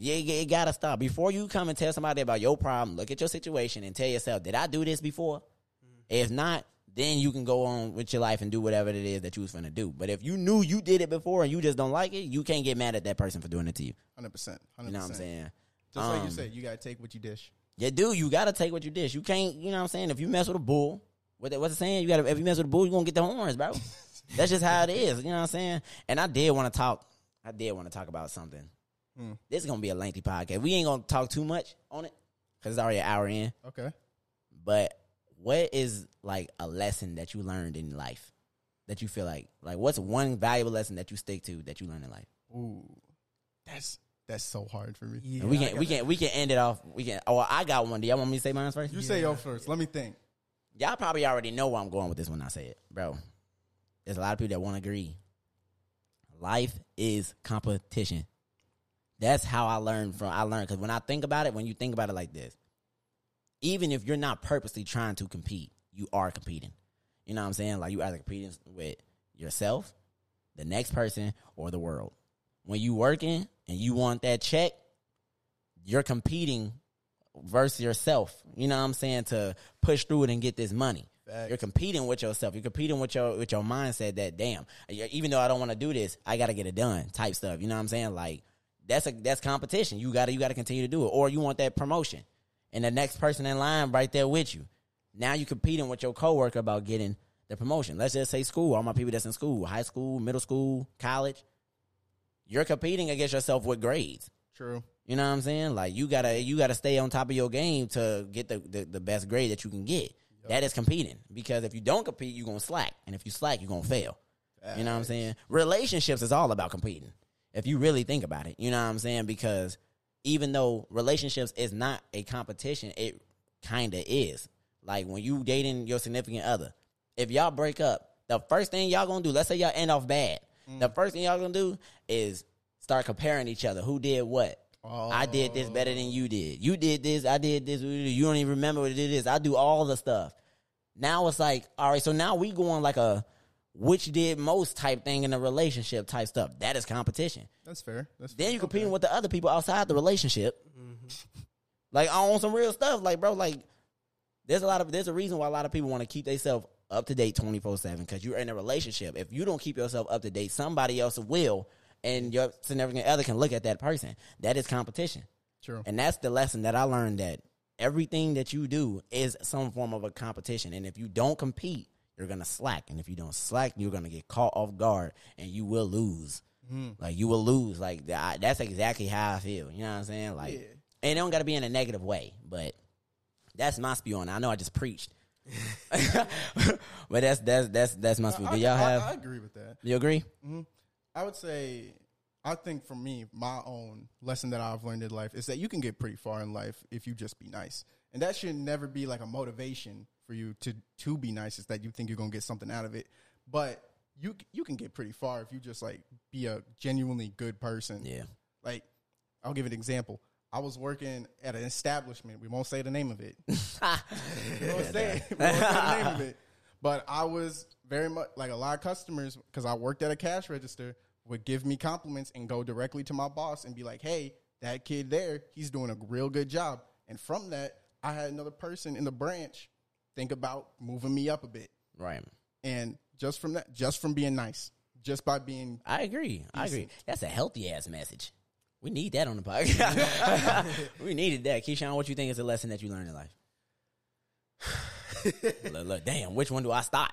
Yeah, it gotta stop. Before you come and tell somebody about your problem, look at your situation and tell yourself, did I do this before? Mm-hmm. If not, then you can go on with your life and do whatever it is that you was finna do. But if you knew you did it before and you just don't like it, you can't get mad at that person for doing it to you. one hundred percent. one hundred percent. You know what I'm saying? Just um, like you said, you gotta take what you dish. Yeah, dude, you gotta take what you dish. You can't, you know what I'm saying? If you mess with a bull, what what's it saying? You gotta, if you mess with a bull, you're gonna get the horns, bro. That's just how it is. You know what I'm saying? And I did wanna talk, I did wanna talk about something. Mm. This is going to be a lengthy podcast. We ain't going to talk too much on it because it's already an hour in. Okay. But what is, like, a lesson that you learned in life that you feel like? Like, what's one valuable lesson that you stick to that you learned in life? Ooh, that's that's so hard for me. Yeah, we can we can, we can end it off. We can. Oh, I got one. Do y'all want me to say mine first? You yeah. say yours first. Let me think. Y'all probably already know where I'm going with this when I say it. Bro, there's a lot of people that won't agree. Life is competition. That's how I learned from, I learned, because when I think about it, when you think about it like this, even if you're not purposely trying to compete, you are competing. You know what I'm saying? Like, you either competing with yourself, the next person, or the world. When you working and you want that check, you're competing versus yourself. You know what I'm saying? To push through it and get this money. Facts. You're competing with yourself. You're competing with your with your mindset that, damn, even though I don't want to do this, I got to get it done type stuff. You know what I'm saying? Like, that's a that's competition. You gotta you gotta continue to do it, or you want that promotion, and the next person in line right there with you. Now you're competing with your coworker about getting the promotion. Let's just say school. All my people that's in school, high school, middle school, college, you're competing against yourself with grades. True. You know what I'm saying? Like you gotta you gotta stay on top of your game to get the the, the best grade that you can get. Yep. That is competing, because if you don't compete, you're gonna slack, and if you slack, you're gonna fail. Facts. You know what I'm saying? Relationships is all about competing. If you really think about it, you know what I'm saying? Because even though relationships is not a competition, it kind of is. Like when you dating your significant other, if y'all break up, the first thing y'all going to do, let's say y'all end off bad. Mm. The first thing y'all going to do is start comparing each other. Who did what? Oh. I did this better than you did. You did this. I did this. You don't even remember what it is. I do all the stuff. Now it's like, all right, so now we going like a which did most type thing in a relationship type stuff. That is competition. That's fair. That's then you're competing okay. with the other people outside the relationship. Mm-hmm. Like, I own some real stuff. Like, bro, like, there's a lot of, there's a reason why a lot of people want to keep themselves up to date twenty-four seven, because you're in a relationship. If you don't keep yourself up to date, somebody else will, and your significant other can look at that person. That is competition. True. And that's the lesson that I learned, that everything that you do is some form of a competition. And if you don't compete, you're going to slack. And if you don't slack, you're going to get caught off guard, and you will lose. Mm. Like, you will lose. Like, that's exactly how I feel. You know what I'm saying? Like, yeah. And it don't got to be in a negative way, but that's my spew on it. I know I just preached. But that's that's that's that's my spew. Do y'all have? I, I agree with that. You agree? Mm-hmm. I would say, I think for me, my own lesson that I've learned in life is that you can get pretty far in life if you just be nice. And that should never be like a motivation for you to to be nice, is that you think you're gonna get something out of it, but you you can get pretty far if you just like be a genuinely good person. Yeah. Like, I'll give an example. I was working at an establishment. We won't say the name of it. we, won't say, we won't say the name of it. But I was very much like, a lot of customers, because I worked at a cash register, would give me compliments and go directly to my boss and be like, "Hey, that kid there, he's doing a real good job." And from that, I had another person in the branch think about moving me up a bit. Right. And just from that, just from being nice, just by being I agree. Decent. I agree. That's a healthy ass message. We need that on the podcast. We needed that. Keyshawn, what you think is a lesson that you learned in life? look, look, damn, which one do I start?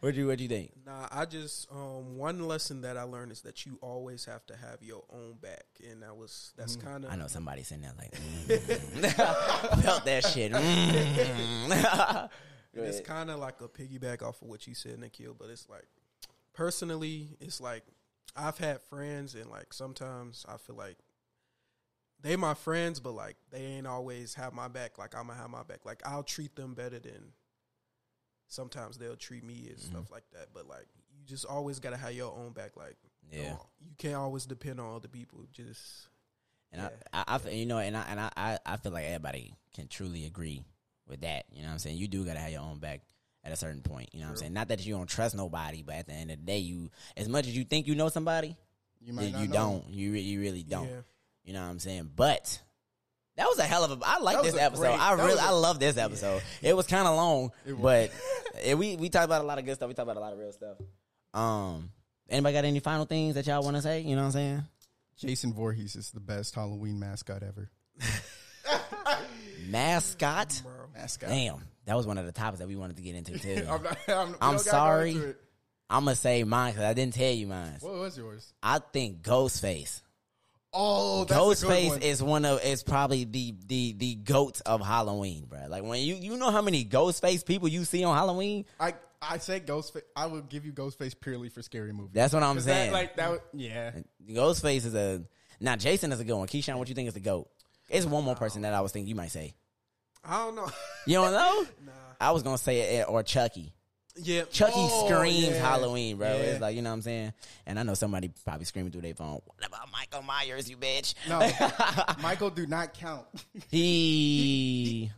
What do you, what do you think? Nah, I just, um, one lesson that I learned is that you always have to have your own back. And that was, that's mm. kind of. I know somebody sitting there like, mm. felt that shit. Mm. It's kind of like a piggyback off of what you said, Nikhil, but it's like, personally, it's like, I've had friends, and like sometimes I feel like they my friends, but like they ain't always have my back. Like, I'm gonna have my back. Like, I'll treat them better than sometimes they'll treat me and mm-hmm. stuff like that. But like, you just always gotta have your own back. Like, yeah, you know, you can't always depend on other people. Just and yeah, I, I, yeah. I, you know, and I and I, I feel like everybody can truly agree with that. You know what I'm saying? You do gotta have your own back at a certain point, you know True. what I'm saying? Not that you don't trust nobody, but at the end of the day, you, as much as you think you know somebody, you might not you know don't. Them. You re- you really don't. Yeah. You know what I'm saying? But that was a hell of a. I like this episode. Great, I really, a, I love this episode. Yeah. It was kind of long, but it, we we talked about a lot of good stuff. We talked about a lot of real stuff. Um, anybody got any final things that y'all want to say? You know what I'm saying? Jason Voorhees is the best Halloween mascot ever. Mascot? Mascot. Damn. That was one of the topics that we wanted to get into, too. I'm, not, I'm, I'm sorry. Go I'm going to say mine, because I didn't tell you mine. What was yours? I think Ghostface. Oh, that's Ghostface one. is one of is probably the the the goats of Halloween, bro. Like, when you you know how many Ghostface people you see on Halloween? I I say Ghostface. I would give you Ghostface purely for scary movies. That's what I'm saying. That, like that, would, yeah. Ghostface is a now. Jason is a good one. Keyshawn, what you think is the goat? It's one more person that I was thinking you might say. I don't know. You don't know? Nah. I was going to say it, or Chucky. Yeah. Chucky oh, screams yeah. Halloween, bro. Yeah. It's like, you know what I'm saying? And I know somebody probably screaming through their phone, "What about Michael Myers, you bitch?" No. Michael do not count. He... He,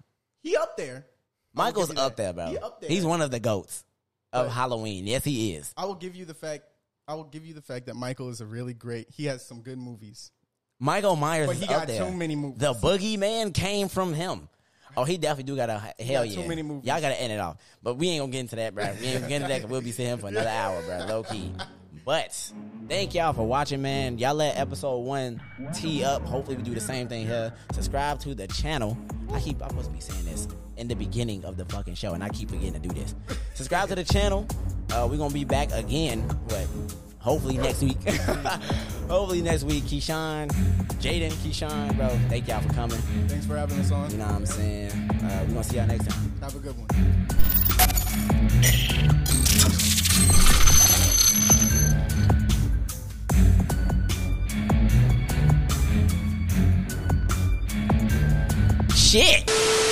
he, he up there. Michael's up there, bro. He up there. He's one of the goats of but, Halloween. Yes, he is. I will give you the fact, I will give you the fact that Michael is a really great, he has some good movies. Michael Myers but he is got up there. Too many movies. The Boogeyman came from him. Oh, he definitely do got a hell yeah. Too many movies. Y'all got to end it off. But we ain't going to get into that, bro. We ain't going to get into that because we'll be sitting for another hour, bro. Low key. But thank y'all for watching, man. Y'all let episode one tee up. Hopefully we do the same thing here. Subscribe to the channel. I keep I'm supposed to be saying this in the beginning of the fucking show, and I keep forgetting to do this. Subscribe to the channel. Uh, we're going to be back again, but hopefully next week. Hopefully next week. Keyshawn, Jaden, Keyshawn, bro, thank y'all for coming. Thanks for having us on. You know what I'm saying? Uh, we're going to see y'all next time. Have a good one. Shit.